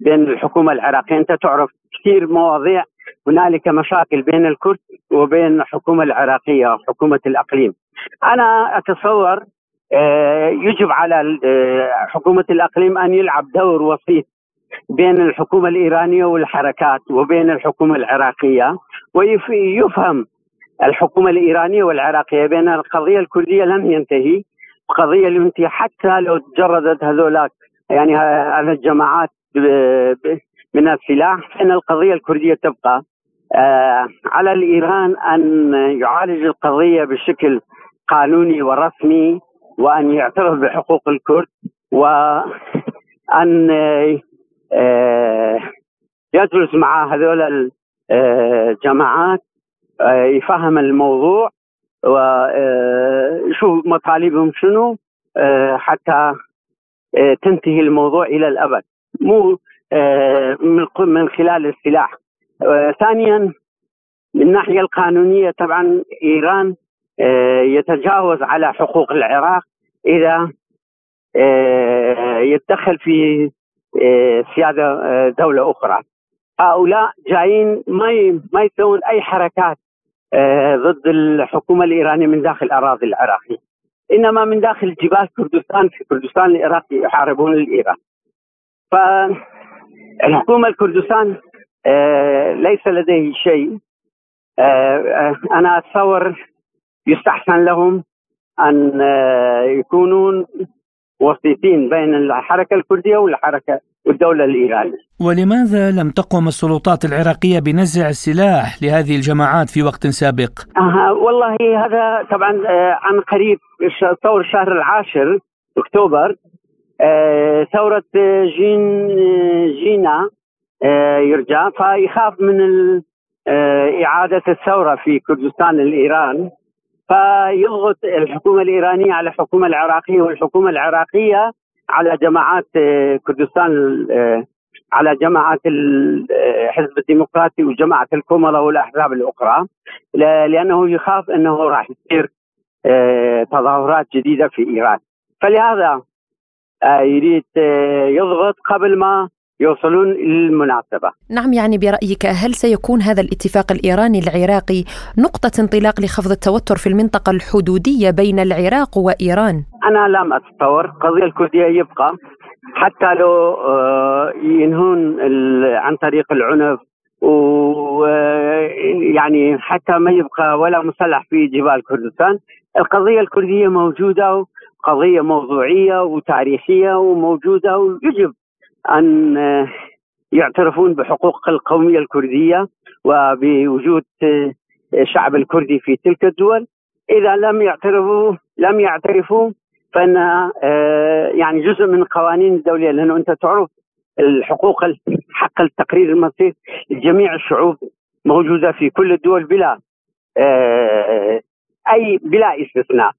بين الحكومة العراقية. أنت تعرف كثير مواضيع هنالك مشاكل بين الكرد وبين الحكومة العراقية وحكومة الأقليم. أنا أتصور يجب على حكومة الأقليم أن يلعب دور وسيط بين الحكومة الإيرانية والحركات وبين الحكومة العراقية، ويفهم الحكومة الإيرانية والعراقية بأن القضية الكردية لم ينتهي، قضية لم ينتهي حتى لو تجردت هذولاك يعني على الجماعات من السلاح، فإن القضية الكردية تبقى. على الإيران أن يعالج القضية بشكل قانوني ورسمي، وأن يعترف بحقوق الكرد، وأن يجلس مع هذول الجماعات يفهم الموضوع ويشوف مطالبهم شنو حتى تنتهي الموضوع إلى الأبد، مو من خلال السلاح. ثانيا من الناحية القانونية طبعا إيران يتجاوز على حقوق العراق إذا يتدخل في سيادة دولة أخرى. هؤلاء جايين ما يسوون أي حركات ضد الحكومة الإيرانية من داخل أراضي العراقية، إنما من داخل جبال كردستان في كردستان العراقي يحاربون الإيران. فالحكومة الكردستان ليس لديه شيء. أنا أتصور يستحسن لهم أن يكونون وسيطين بين الحركة الكردية والحركة والدولة الإيرانية. ولماذا لم تقم السلطات العراقية بنزع السلاح لهذه الجماعات في وقت سابق؟ والله هذا طبعا عن قريب ثورة الشهر 10 أكتوبر، ثورة جينا يرجع، فيخاف من إعادة الثورة في كردستان الإيران، فيضغط الحكومة الإيرانية على الحكومة العراقية والحكومة العراقية على جماعات كردستان، على جماعات الحزب الديمقراطي وجماعة الكوملا والأحزاب الأخرى، لأنه يخاف أنه راح يصير تظاهرات جديدة في إيران، فلهذا يريد يضغط قبل ما يوصلون للمناسبة. نعم، يعني برأيك هل سيكون هذا الاتفاق الإيراني العراقي نقطة انطلاق لخفض التوتر في المنطقة الحدودية بين العراق وإيران؟ أنا لم أتصور. القضية الكردية يبقى حتى لو ينهون عن طريق العنف، ويعني حتى ما يبقى ولا مسلح في جبال كردستان. القضية الكردية موجودة، قضية موضوعية وتاريخية وموجودة، ويجب أن يعترفون بحقوق القومية الكردية وبوجود الشعب الكردي في تلك الدول. إذا لم يعترفوا فإن يعني جزء من القوانين الدولية، لأنه أنت تعرف الحقوق، حق التقرير المصير لجميع الشعوب موجودة في كل الدول بلا استثناء.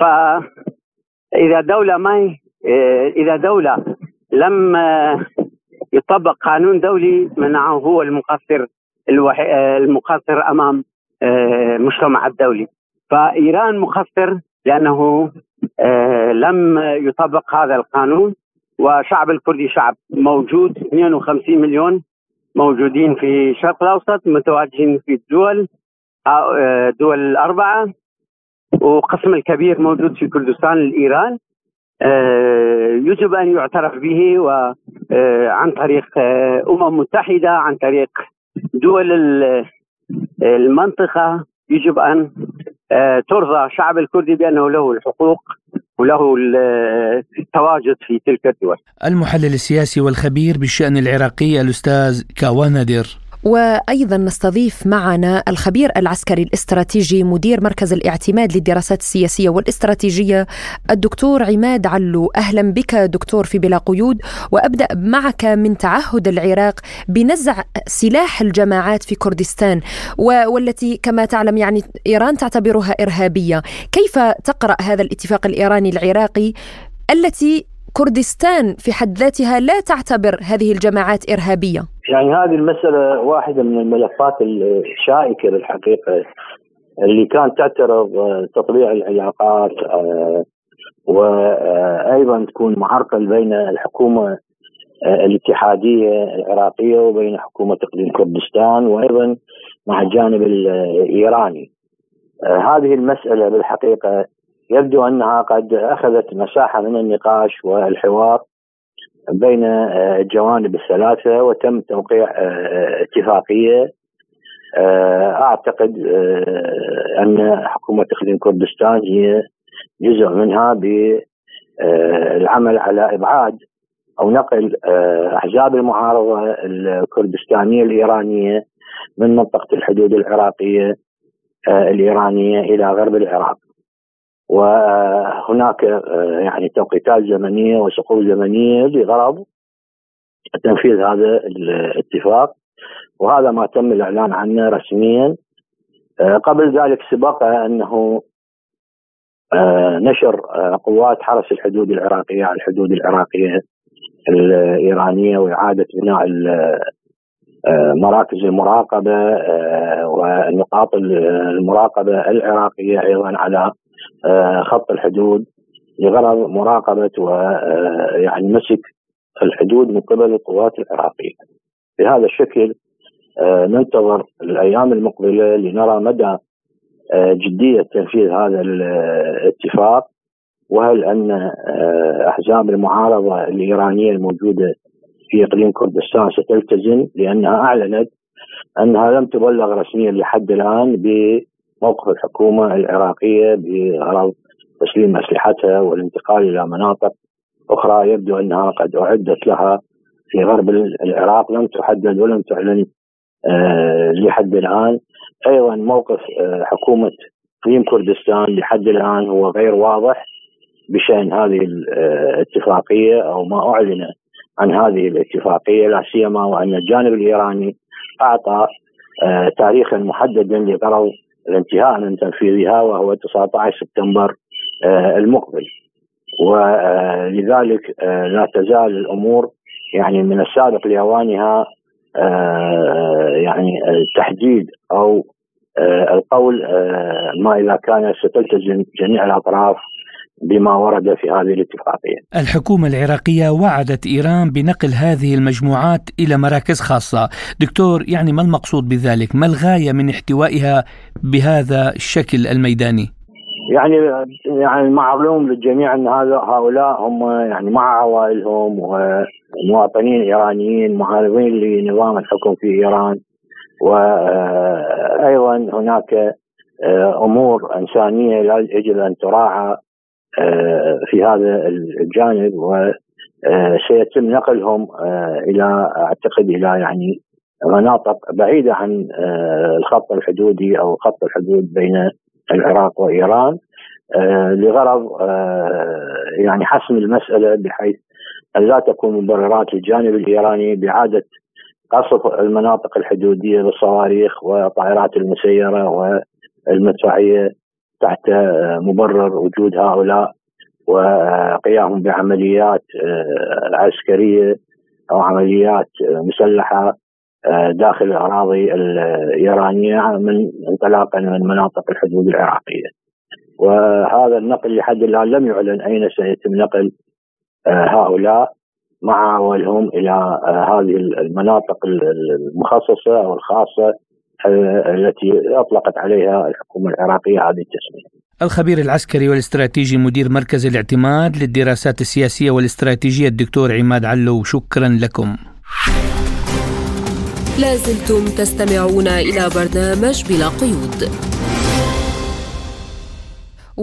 فإذا دولة لم يطبق قانون دولي منعه، هو المقصر أمام المجتمع الدولي. فإيران مقصر لأنه لم يطبق هذا القانون، وشعب الكردي شعب موجود، 52 مليون موجودين في الشرق الأوسط، متواجدين في الدول الأربعة، وقسم الكبير موجود في كردستان الإيران. يجب أن يعترف به عن طريق متحدة، عن طريق دول المنطقة. يجب أن ترضى الشعب الكردي بأنه له الحقوق وله التواجد في تلك الدول. المحلل السياسي والخبير بالشأن العراقي الأستاذ كاوان نادر. وأيضا نستضيف معنا الخبير العسكري الاستراتيجي مدير مركز الاعتماد للدراسات السياسية والاستراتيجية الدكتور عماد علو. أهلا بك دكتور في بلا قيود، وأبدأ معك من تعهد العراق بنزع سلاح الجماعات في كردستان والتي كما تعلم يعني إيران تعتبرها إرهابية. كيف تقرأ هذا الاتفاق الإيراني العراقي التي كردستان في حد ذاتها لا تعتبر هذه الجماعات إرهابية؟ يعني هذه المسألة واحدة من الملفات الشائكة بالحقيقة اللي كانت تعترض تطبيع العلاقات، وأيضا تكون معرقل بين الحكومة الاتحادية العراقية وبين حكومة إقليم كردستان، وأيضا مع الجانب الإيراني. هذه المسألة بالحقيقة يبدو أنها قد أخذت مساحة من النقاش والحوار بين الجوانب الثلاثة، وتم توقيع اتفاقية. أعتقد أن حكومة إقليم كردستان هي جزء منها بالعمل على إبعاد أو نقل أحزاب المعارضة الكردستانية الإيرانية من منطقة الحدود العراقية الإيرانية إلى غرب العراق. وهناك يعني توقيتات زمنية وسقوط زمنية لغرض تنفيذ هذا الاتفاق، وهذا ما تم الإعلان عنه رسميا. قبل ذلك سبق أنه نشر قوات حرس الحدود العراقية على الحدود العراقية الإيرانية، وإعادة بناء مراكز المراقبة ونقاط المراقبة العراقية أيضا على خط الحدود لغرض مراقبة ويعني مسك الحدود من قبل القوات العراقية. بهذا الشكل ننتظر الأيام المقبلة لنرى مدى جدية تنفيذ هذا الاتفاق، وهل أن أحزاب المعارضة الإيرانية الموجودة في إقليم كردستان ستلتزم، لأنها أعلنت أنها لم تبلغ رسميا لحد الآن موقف الحكومة العراقية بغرض تسليم أسلحتها والانتقال إلى مناطق أخرى يبدو أنها قد أعدت لها في غرب العراق، لم تحدد ولم تعلن لحد الآن. أيضا موقف حكومة إقليم كردستان لحد الآن هو غير واضح بشأن هذه الاتفاقية أو ما أعلن عن هذه الاتفاقية، لا سيما وأن الجانب الإيراني أعطى تاريخا محددا لغرض الانتهاء من تنفيذها، وهو 19 سبتمبر المقبل. ولذلك لا تزال الأمور يعني من السابق لأوانها يعني تحديد أو القول ما إذا كانت ستلتزم جميع الأطراف بما ورد في هذه الاتفاقية. الحكومة العراقية وعدت إيران بنقل هذه المجموعات إلى مراكز خاصة. دكتور، يعني ما المقصود بذلك؟ ما الغاية من احتوائها بهذا الشكل الميداني؟ يعني معلوم للجميع أن هؤلاء هم يعني مع عوائلهم ومواطنين إيرانيين معارضين لنظام الحكم في إيران، وأيضا هناك أمور إنسانية لا يجب أن تراعى في هذا الجانب، وسيتم نقلهم إلى أعتقد إلى يعني مناطق بعيدة عن الخط الحدودي أو خط الحدود بين العراق وإيران لغرض يعني حسم المسألة بحيث أن لا تكون مبررات للجانب الإيراني بإعادة قصف المناطق الحدودية بالصواريخ والطائرات المسيرة والمدفعية تحت مبرر وجود هؤلاء وقيامهم بعمليات عسكرية أو عمليات مسلحة داخل الأراضي الإيرانية من انطلاقا من مناطق الحدود العراقية. وهذا النقل لحد الآن لم يعلن أين سيتم نقل هؤلاء مع عوائلهم إلى هذه المناطق المخصصة أو الخاصة التي أطلقت عليها الحكومة العراقية هذه التسمية. الخبير العسكري والاستراتيجي مدير مركز الاعتماد للدراسات السياسية والاستراتيجية الدكتور عماد علو، شكرا لكم. لازلتم تستمعون إلى برنامج بلا قيود.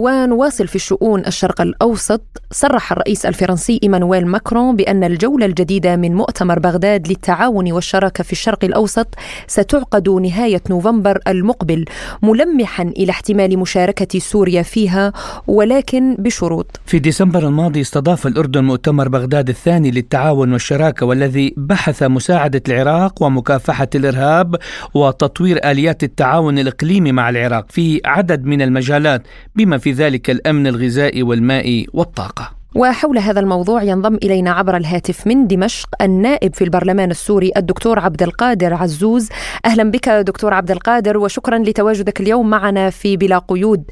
ونواصل في شؤون الشرق الأوسط. صرح الرئيس الفرنسي إيمانويل ماكرون بأن الجولة الجديدة من مؤتمر بغداد للتعاون والشراكة في الشرق الأوسط ستعقد نهاية نوفمبر المقبل، ملمحا إلى احتمال مشاركة سوريا فيها ولكن بشروط. في ديسمبر الماضي استضاف الأردن مؤتمر بغداد الثاني للتعاون والشراكة، والذي بحث مساعدة العراق ومكافحة الإرهاب وتطوير آليات التعاون الإقليمي مع العراق في عدد من المجالات بما في ذلك الأمن الغذائي والمائي والطاقة. وحول هذا الموضوع ينضم إلينا عبر الهاتف من دمشق النائب في البرلمان السوري الدكتور عبد القادر عزوز. أهلا بك دكتور عبد القادر، وشكرا لتواجدك اليوم معنا في بلا قيود.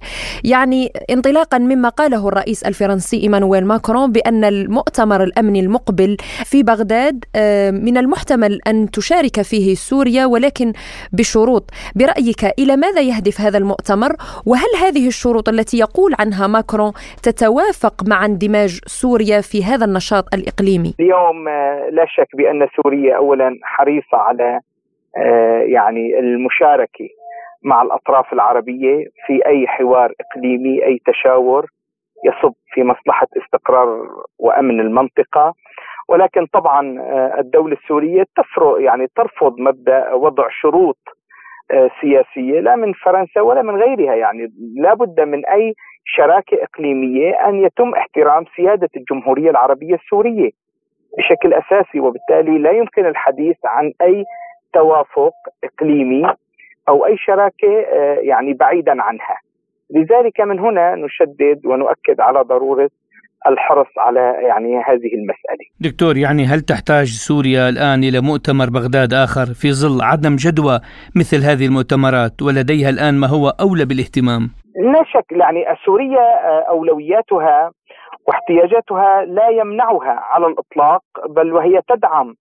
يعني انطلاقا مما قاله الرئيس الفرنسي إيمانويل ماكرون بأن المؤتمر الأمني المقبل في بغداد من المحتمل أن تشارك فيه سوريا ولكن بشروط، برأيك إلى ماذا يهدف هذا المؤتمر؟ وهل هذه الشروط التي يقول عنها ماكرون تتوافق مع اندماج سوريا في هذا النشاط الإقليمي؟ اليوم لا شك بأن سوريا أولا حريصة على يعني المشاركة مع الأطراف العربية في أي حوار إقليمي، أي تشاور يصب في مصلحة استقرار وأمن المنطقة. ولكن طبعا الدولة السورية ترفض مبدأ وضع شروط سياسية، لا من فرنسا ولا من غيرها. يعني لا بد من أي شراكة إقليمية أن يتم احترام سيادة الجمهورية العربية السورية بشكل أساسي، وبالتالي لا يمكن الحديث عن أي توافق إقليمي أو أي شراكة يعني بعيدا عنها. لذلك من هنا نشدد ونؤكد على ضرورة الحرص على هذه المسألة. دكتور، هل تحتاج سوريا الآن إلى مؤتمر بغداد آخر في ظل عدم جدوى مثل هذه المؤتمرات ولديها الآن ما هو أولى بالاهتمام؟ لا شك، سوريا أولوياتها واحتياجاتها لا يمنعها على الإطلاق، بل وهي تدعم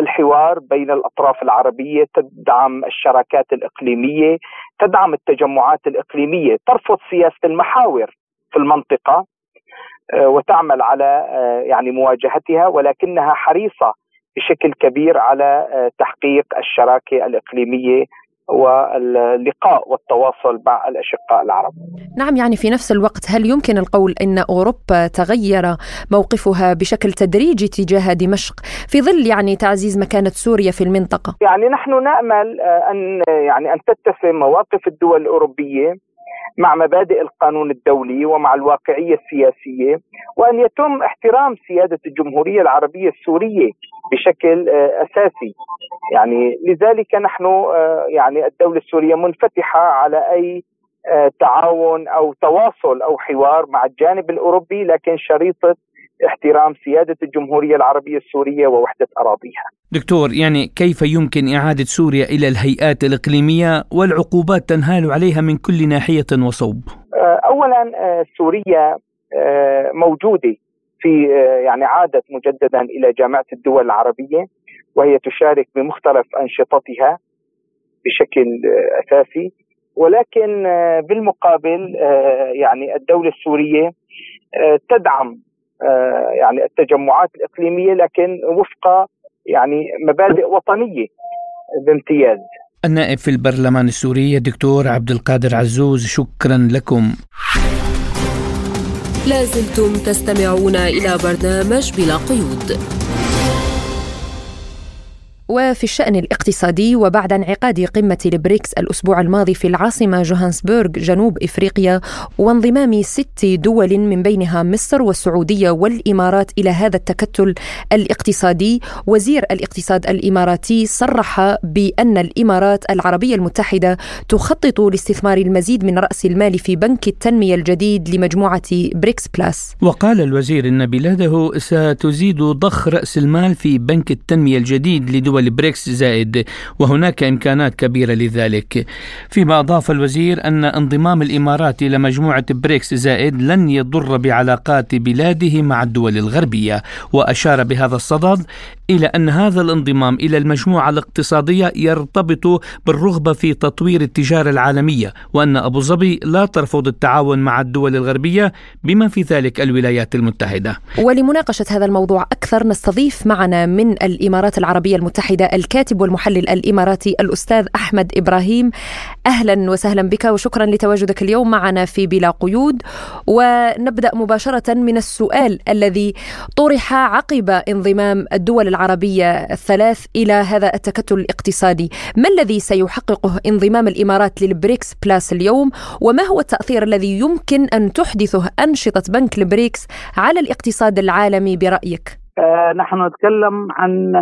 الحوار بين الأطراف العربية، تدعم الشراكات الإقليمية، تدعم التجمعات الإقليمية، ترفض سياسة المحاور في المنطقة وتعمل على مواجهتها، ولكنها حريصة بشكل كبير على تحقيق الشراكة الإقليمية واللقاء والتواصل مع الأشقاء العرب. نعم، في نفس الوقت هل يمكن القول أن أوروبا تغير موقفها بشكل تدريجي تجاه دمشق في ظل تعزيز مكانة سوريا في المنطقة؟ نحن نأمل أن تتسم مواقف الدول الأوروبية مع مبادئ القانون الدولي ومع الواقعية السياسية، وأن يتم احترام سيادة الجمهورية العربية السورية بشكل أساسي. لذلك نحن الدولة السورية منفتحة على أي تعاون أو تواصل أو حوار مع الجانب الأوروبي، لكن شريطة احترام سيادة الجمهورية العربية السورية ووحدة أراضيها. دكتور، كيف يمكن إعادة سوريا إلى الهيئات الإقليمية والعقوبات تنهال عليها من كل ناحية وصوب؟ أولا سوريا موجودة في عادت مجددا إلى جامعة الدول العربية، وهي تشارك بمختلف أنشطتها بشكل أساسي. ولكن بالمقابل الدولة السورية تدعم التجمعات الإقليمية، لكن وفق مبادئ وطنية بامتياز. النائب في البرلمان السوري الدكتور عبد القادر عزوز، شكرا لكم. لازلتم تستمعون إلى برنامج بلا قيود. وفي الشأن الاقتصادي، وبعد انعقاد قمة البريكس الأسبوع الماضي في العاصمة جوهانسبورغ جنوب إفريقيا، وانضمام 6 دول من بينها مصر والسعودية والإمارات إلى هذا التكتل الاقتصادي، وزير الاقتصاد الإماراتي صرح بأن الإمارات العربية المتحدة تخطط لاستثمار المزيد من رأس المال في بنك التنمية الجديد لمجموعة بريكس+. وقال الوزير أن بلاده ستزيد ضخ رأس المال في بنك التنمية الجديد لدول البريكس زائد، وهناك إمكانات كبيرة لذلك. فيما أضاف الوزير أن انضمام الإمارات إلى مجموعة بريكس زائد لن يضر بعلاقات بلاده مع الدول الغربية، وأشار بهذا الصدد إلى أن هذا الانضمام إلى المجموعة الاقتصادية يرتبط بالرغبة في تطوير التجارة العالمية، وأن أبو ظبي لا ترفض التعاون مع الدول الغربية بما في ذلك الولايات المتحدة. ولمناقشة هذا الموضوع أكثر أكثر نستضيف معنا من الإمارات العربية المتحدة الكاتب والمحلل الإماراتي الأستاذ أحمد إبراهيم. أهلا وسهلا بك وشكرا لتواجدك اليوم معنا في بلا قيود. ونبدأ مباشرة من السؤال الذي طرح عقب انضمام الدول العربية الثلاث إلى هذا التكتل الاقتصادي، ما الذي سيحققه انضمام الإمارات للبريكس بلاس اليوم، وما هو التأثير الذي يمكن أن تحدثه أنشطة بنك البريكس على الاقتصاد العالمي برأيك؟ نحن نتكلم عن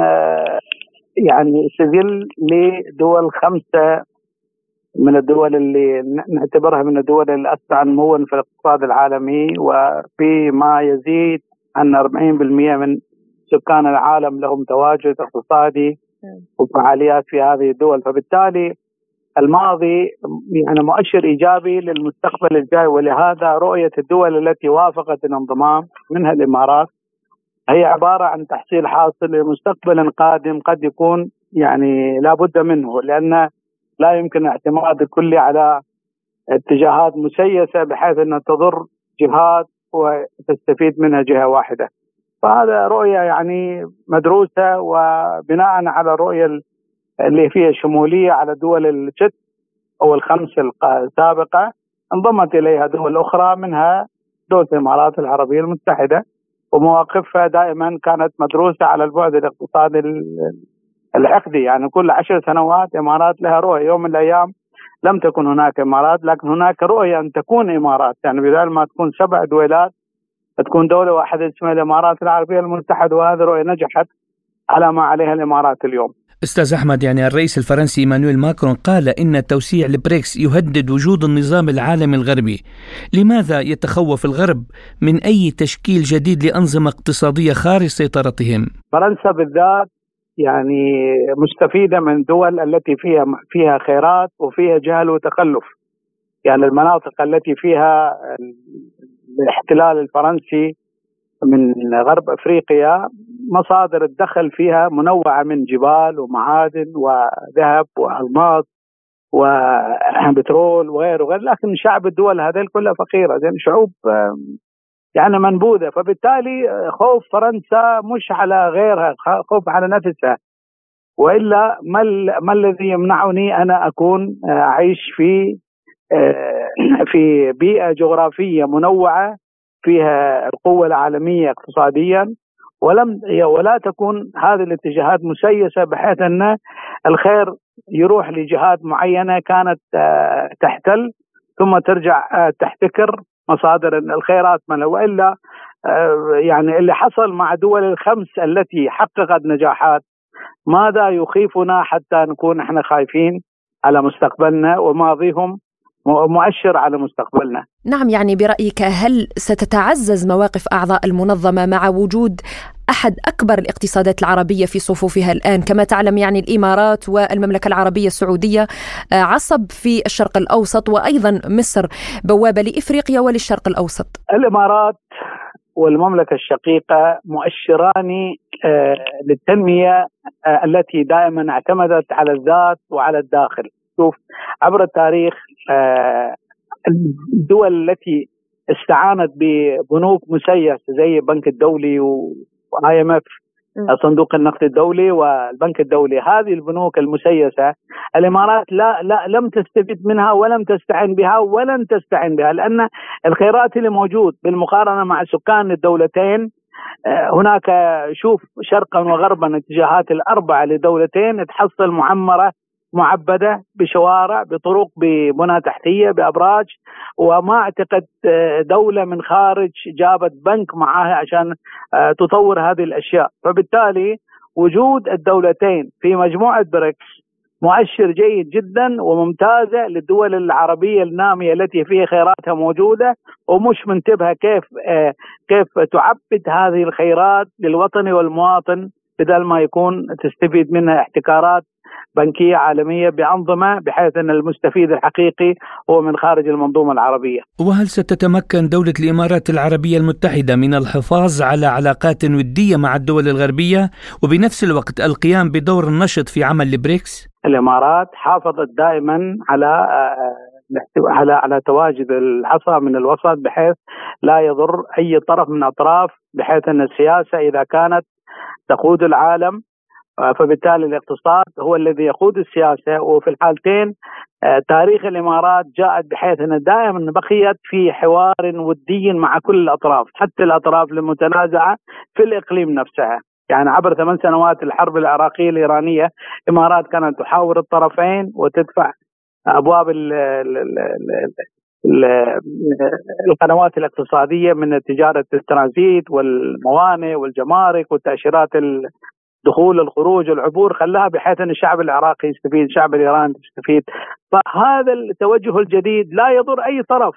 يعني سجل لدول 5 من الدول اللي نعتبرها من الدول الأسرع نموا في الاقتصاد العالمي، وفيما يزيد أن 40% من سكان العالم لهم تواجد اقتصادي وفعاليات في هذه الدول. فبالتالي الماضي يعني مؤشر إيجابي للمستقبل الجاي، ولهذا رؤية الدول التي وافقت الانضمام منها الإمارات هي عبارة عن تحصيل حاصل لمستقبل قادم قد يكون يعني لا بد منه، لأن لا يمكن اعتماد الكل على اتجاهات مسيسة بحيث أن تضر جهات وتستفيد منها جهة واحدة. فهذا رؤية يعني مدروسة، وبناء على الرؤية اللي فيها شمولية على دول الشت أو 5 السابقة انضمت إليها دول أخرى، منها دول الإمارات العربية المتحدة، ومواقفها دائما كانت مدروسة على البعد الاقتصادي العقدي. يعني كل 10 سنوات إمارات لها رؤية، يوم من الأيام لم تكن هناك إمارات، لكن هناك رؤية أن تكون إمارات، يعني بدل ما تكون 7 دولات تكون دولة واحدة اسمها الإمارات العربية المتحدة، وهذه رؤية نجحت على ما عليها الإمارات اليوم. أستاذ أحمد، يعني الرئيس الفرنسي إيمانويل ماكرون قال إن توسيع البريكس يهدد وجود النظام العالمي الغربي، لماذا يتخوف الغرب من أي تشكيل جديد لأنظمة اقتصادية خارج سيطرتهم؟ فرنسا بالذات يعني مستفيدة من دول التي فيها خيرات وفيها جهل وتخلف، يعني المناطق التي فيها الاحتلال الفرنسي من غرب أفريقيا مصادر الدخل فيها منوعة من جبال ومعادن وذهب وألماس وبترول وغيره وغير، لكن شعب الدول هذه كلها فقيرة، يعني شعوب يعني منبوذة. فبالتالي خوف فرنسا مش على غيرها، خوف على نفسها، وإلا ما الذي يمنعني أنا أكون أعيش في بيئة جغرافية منوعة فيها القوة العالمية اقتصاديا، ولا تكون هذه الاتجاهات مسيسة بحيث أن الخير يروح لجهات معينة كانت تحتل ثم ترجع تحتكر مصادر الخيرات منها. وإلا يعني اللي حصل مع دول 5 التي حققت نجاحات ماذا يخيفنا حتى نكون احنا خايفين على مستقبلنا، وماضيهم مؤشر على مستقبلنا. نعم، يعني برأيك هل ستتعزز مواقف أعضاء المنظمة مع وجود أحد أكبر الاقتصادات العربية في صفوفها الآن؟ كما تعلم يعني الإمارات والمملكة العربية السعودية عصب في الشرق الأوسط، وأيضا مصر بوابة لإفريقيا وللشرق الأوسط. الإمارات والمملكة الشقيقة مؤشران للتنمية التي دائما اعتمدت على الذات وعلى الداخل. شوف عبر التاريخ الدول التي استعانت ببنوك مسيسة زي البنك الدولي وIMF صندوق النقد الدولي والبنك الدولي، هذه البنوك المسيسة الإمارات لم تستفيد منها ولم تستعين بها ولن تستعين بها، لأن الخيرات اللي موجود بالمقارنة مع سكان الدولتين هناك، شوف شرقا وغربا اتجاهات ال4 لدولتين تحصل معمرة معبدة بشوارع بطرق ببنى تحتية بأبراج، وما أعتقد دولة من خارج جابت بنك معها عشان تطور هذه الأشياء. فبالتالي وجود الدولتين في مجموعة بريكس مؤشر جيد جدا وممتازة للدول العربية النامية التي فيها خيراتها موجودة ومش منتبهة كيف تعبد هذه الخيرات للوطن والمواطن، بدل ما يكون تستفيد منها احتكارات بنكية عالمية بأنظمة، بحيث أن المستفيد الحقيقي هو من خارج المنظومة العربية. وهل ستتمكن دولة الإمارات العربية المتحدة من الحفاظ على علاقات ودية مع الدول الغربية وبنفس الوقت القيام بدور نشط في عمل البريكس؟ الإمارات حافظت دائما على على تواجد الحصى من الوسط بحيث لا يضر أي طرف من أطراف، بحيث أن السياسة إذا كانت تقود العالم فبالتالي الاقتصاد هو الذي يقود السياسة. وفي الحالتين تاريخ الإمارات جاءت بحيث أن دائما بقيت في حوار ودي مع كل الأطراف، حتى الأطراف المتنازعة في الإقليم نفسها. يعني عبر 8 سنوات الحرب العراقية الإيرانية الإمارات كانت تحاور الطرفين وتدفع أبواب القنوات الاقتصادية من تجارة الترانزيت والموانئ والجمارك والتأشيرات الدخول الخروج والعبور، خلاها بحيث أن الشعب العراقي يستفيد، الشعب الإيراني يستفيد. فهذا التوجه الجديد لا يضر أي طرف.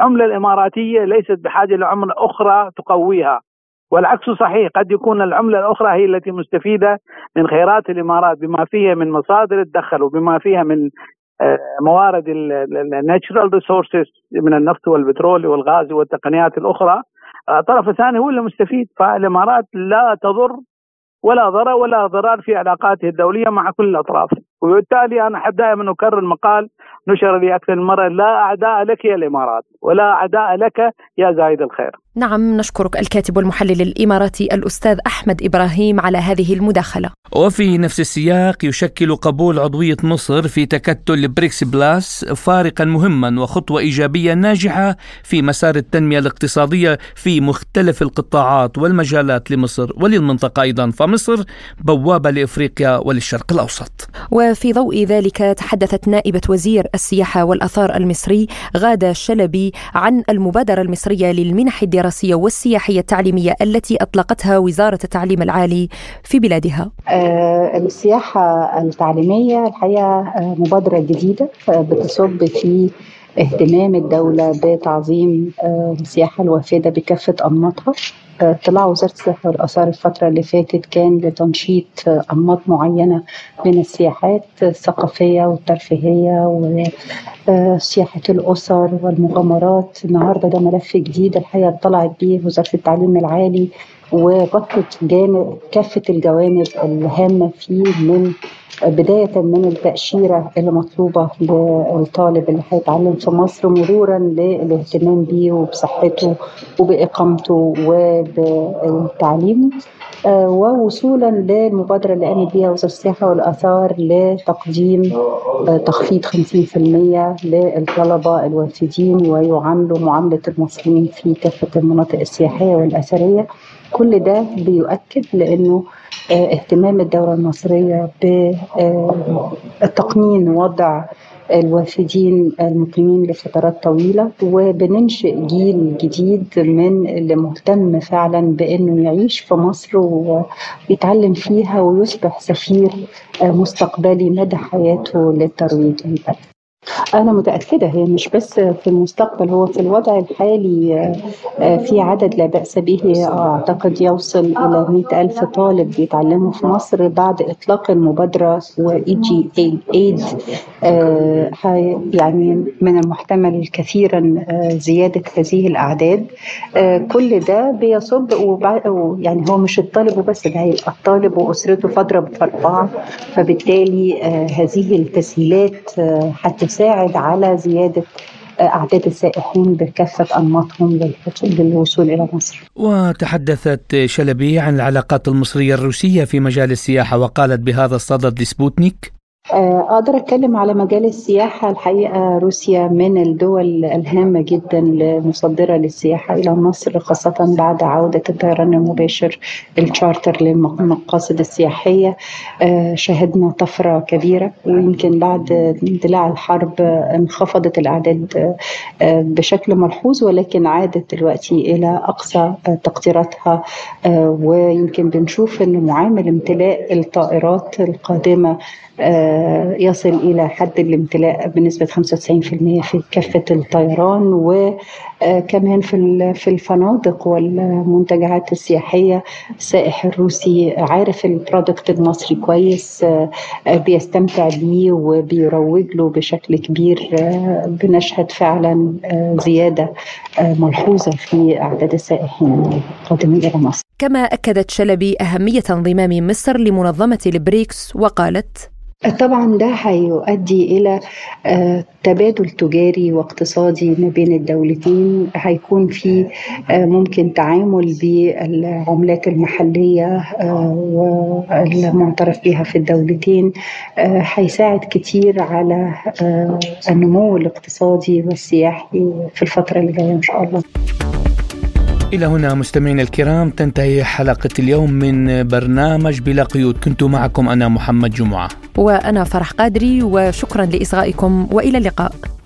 العملة الإماراتية ليست بحاجة لعملة أخرى تقويها، والعكس صحيح، قد يكون العملة الأخرى هي التي مستفيدة من خيرات الإمارات بما فيها من مصادر الدخل وبما فيها من موارد الناتشرال ريسورسز من النفط والبترول والغاز والتقنيات الأخرى. الطرف الثاني هو اللي مستفيد. فالإمارات لا تضر ولا ضرر ولا ضرار في علاقاته الدولية مع كل الأطراف. وبالتالي أنا أحب دائما أكرر مقال نشر لي أكثر من مرة: لا أعداء لك يا الإمارات ولا أعداء لك يا زايد الخير. نعم، نشكرك الكاتب والمحلل الإماراتي الأستاذ أحمد إبراهيم على هذه المداخلة. وفي نفس السياق يشكل قبول عضوية مصر في تكتل بريكس+ فارقا مهما وخطوة إيجابية ناجحة في مسار التنمية الاقتصادية في مختلف القطاعات والمجالات لمصر وللمنطقة أيضا، فمصر بوابة لإفريقيا وللشرق الأوسط. وفي ضوء ذلك تحدثت نائبة وزير السياحة والآثار المصري غادة شلبي عن المبادرة المصرية للمنح الدراسية والسياحية التعليمية التي أطلقتها وزارة التعليم العالي في بلادها. السياحة التعليمية الحقيقة مبادرة جديدة بتصب في اهتمام الدولة بتعظيم السياحة الوافدة بكافة أنماطها. طلع وزارة السياحة والآثار الفترة اللي فاتت كان لتنشيط أنماط معينة من السياحات الثقافية والترفيهية وسياحة الأسر والمغامرات. النهاردة ده ملف جديد الحقيقة طلعت بيه وزارة التعليم العالي وغطت كافة الجوانب الهامة فيه، من بداية من التأشيرة اللي مطلوبة للطالب اللي هيتعلم في مصر، مرورا للاهتمام بيه وبصحته وبإقامته وبالتعليم، ووصولا للمبادرة اللي قامت بيها وزارة السياحة والآثار لتقديم تخفيض 50% للطلبة الوافدين ويعاملوا معاملة المصريين في كافة المناطق السياحية والأثرية. كل ده بيؤكد لأنه اهتمام الدولة المصرية بالتقنين وضع الوافدين المقيمين لفترات طويلة، وبننشئ جيل جديد من اللي مهتم فعلا بأنه يعيش في مصر ويتعلم فيها ويصبح سفير مستقبلي مدى حياته للترويج للبلد. أنا متأكدة هي مش بس في المستقبل، هو في الوضع الحالي في عدد لا بأس به أعتقد يوصل إلى 100,000 طالب بيتعلموا في مصر بعد إطلاق المبادرة وإيجي أيد. يعني من المحتمل كثيرا زيادة هذه الأعداد. كل ده بيصب يعني هو مش الطالب وبس، ده هيبقى الطالب وأسرته فضرب في 4، فبالتالي هذه التسهيلات حتى تساعد على زيادة أعداد السائحين بكافة أنماطهم للوصول إلى مصر. وتحدثت شلبي عن العلاقات المصرية الروسية في مجال السياحة وقالت بهذا الصدد لسبوتنيك: أقدر أتكلم على مجال السياحة. الحقيقة روسيا من الدول الهامة جدا المصدرة للسياحة إلى مصر، خاصة بعد عودة الطيران المباشر الشارتر للمقاصد السياحية. شهدنا طفرة كبيرة، ويمكن بعد اندلاع الحرب انخفضت الأعداد بشكل ملحوظ، ولكن عادت دلوقتي إلى أقصى تقديراتها. ويمكن بنشوف أن معامل امتلاء الطائرات القادمة يصل إلى حد الامتلاء بنسبة 95% في كافة الطيران، وكمان في الفنادق والمنتجعات السياحية. السائح الروسي عارف البرودكت المصري كويس، بيستمتع بيه وبيروج له بشكل كبير. بنشهد فعلا زيادة ملحوظة في أعداد السائحين القادمين إلى مصر. كما أكدت شلبي أهمية انضمام مصر لمنظمة البريكس وقالت: طبعا ده هيؤدي إلى تبادل تجاري واقتصادي ما بين الدولتين، هيكون في ممكن تعامل بالعملات المحلية والمعترف بها في الدولتين، هيساعد كتير على النمو الاقتصادي والسياحي في الفترة اللي جاية إن شاء الله. إلى هنا مستمعينا الكرام تنتهي حلقة اليوم من برنامج بلا قيود، كنت معكم أنا محمد جمعة وأنا فرح قادري، وشكرا لإصغائكم وإلى اللقاء.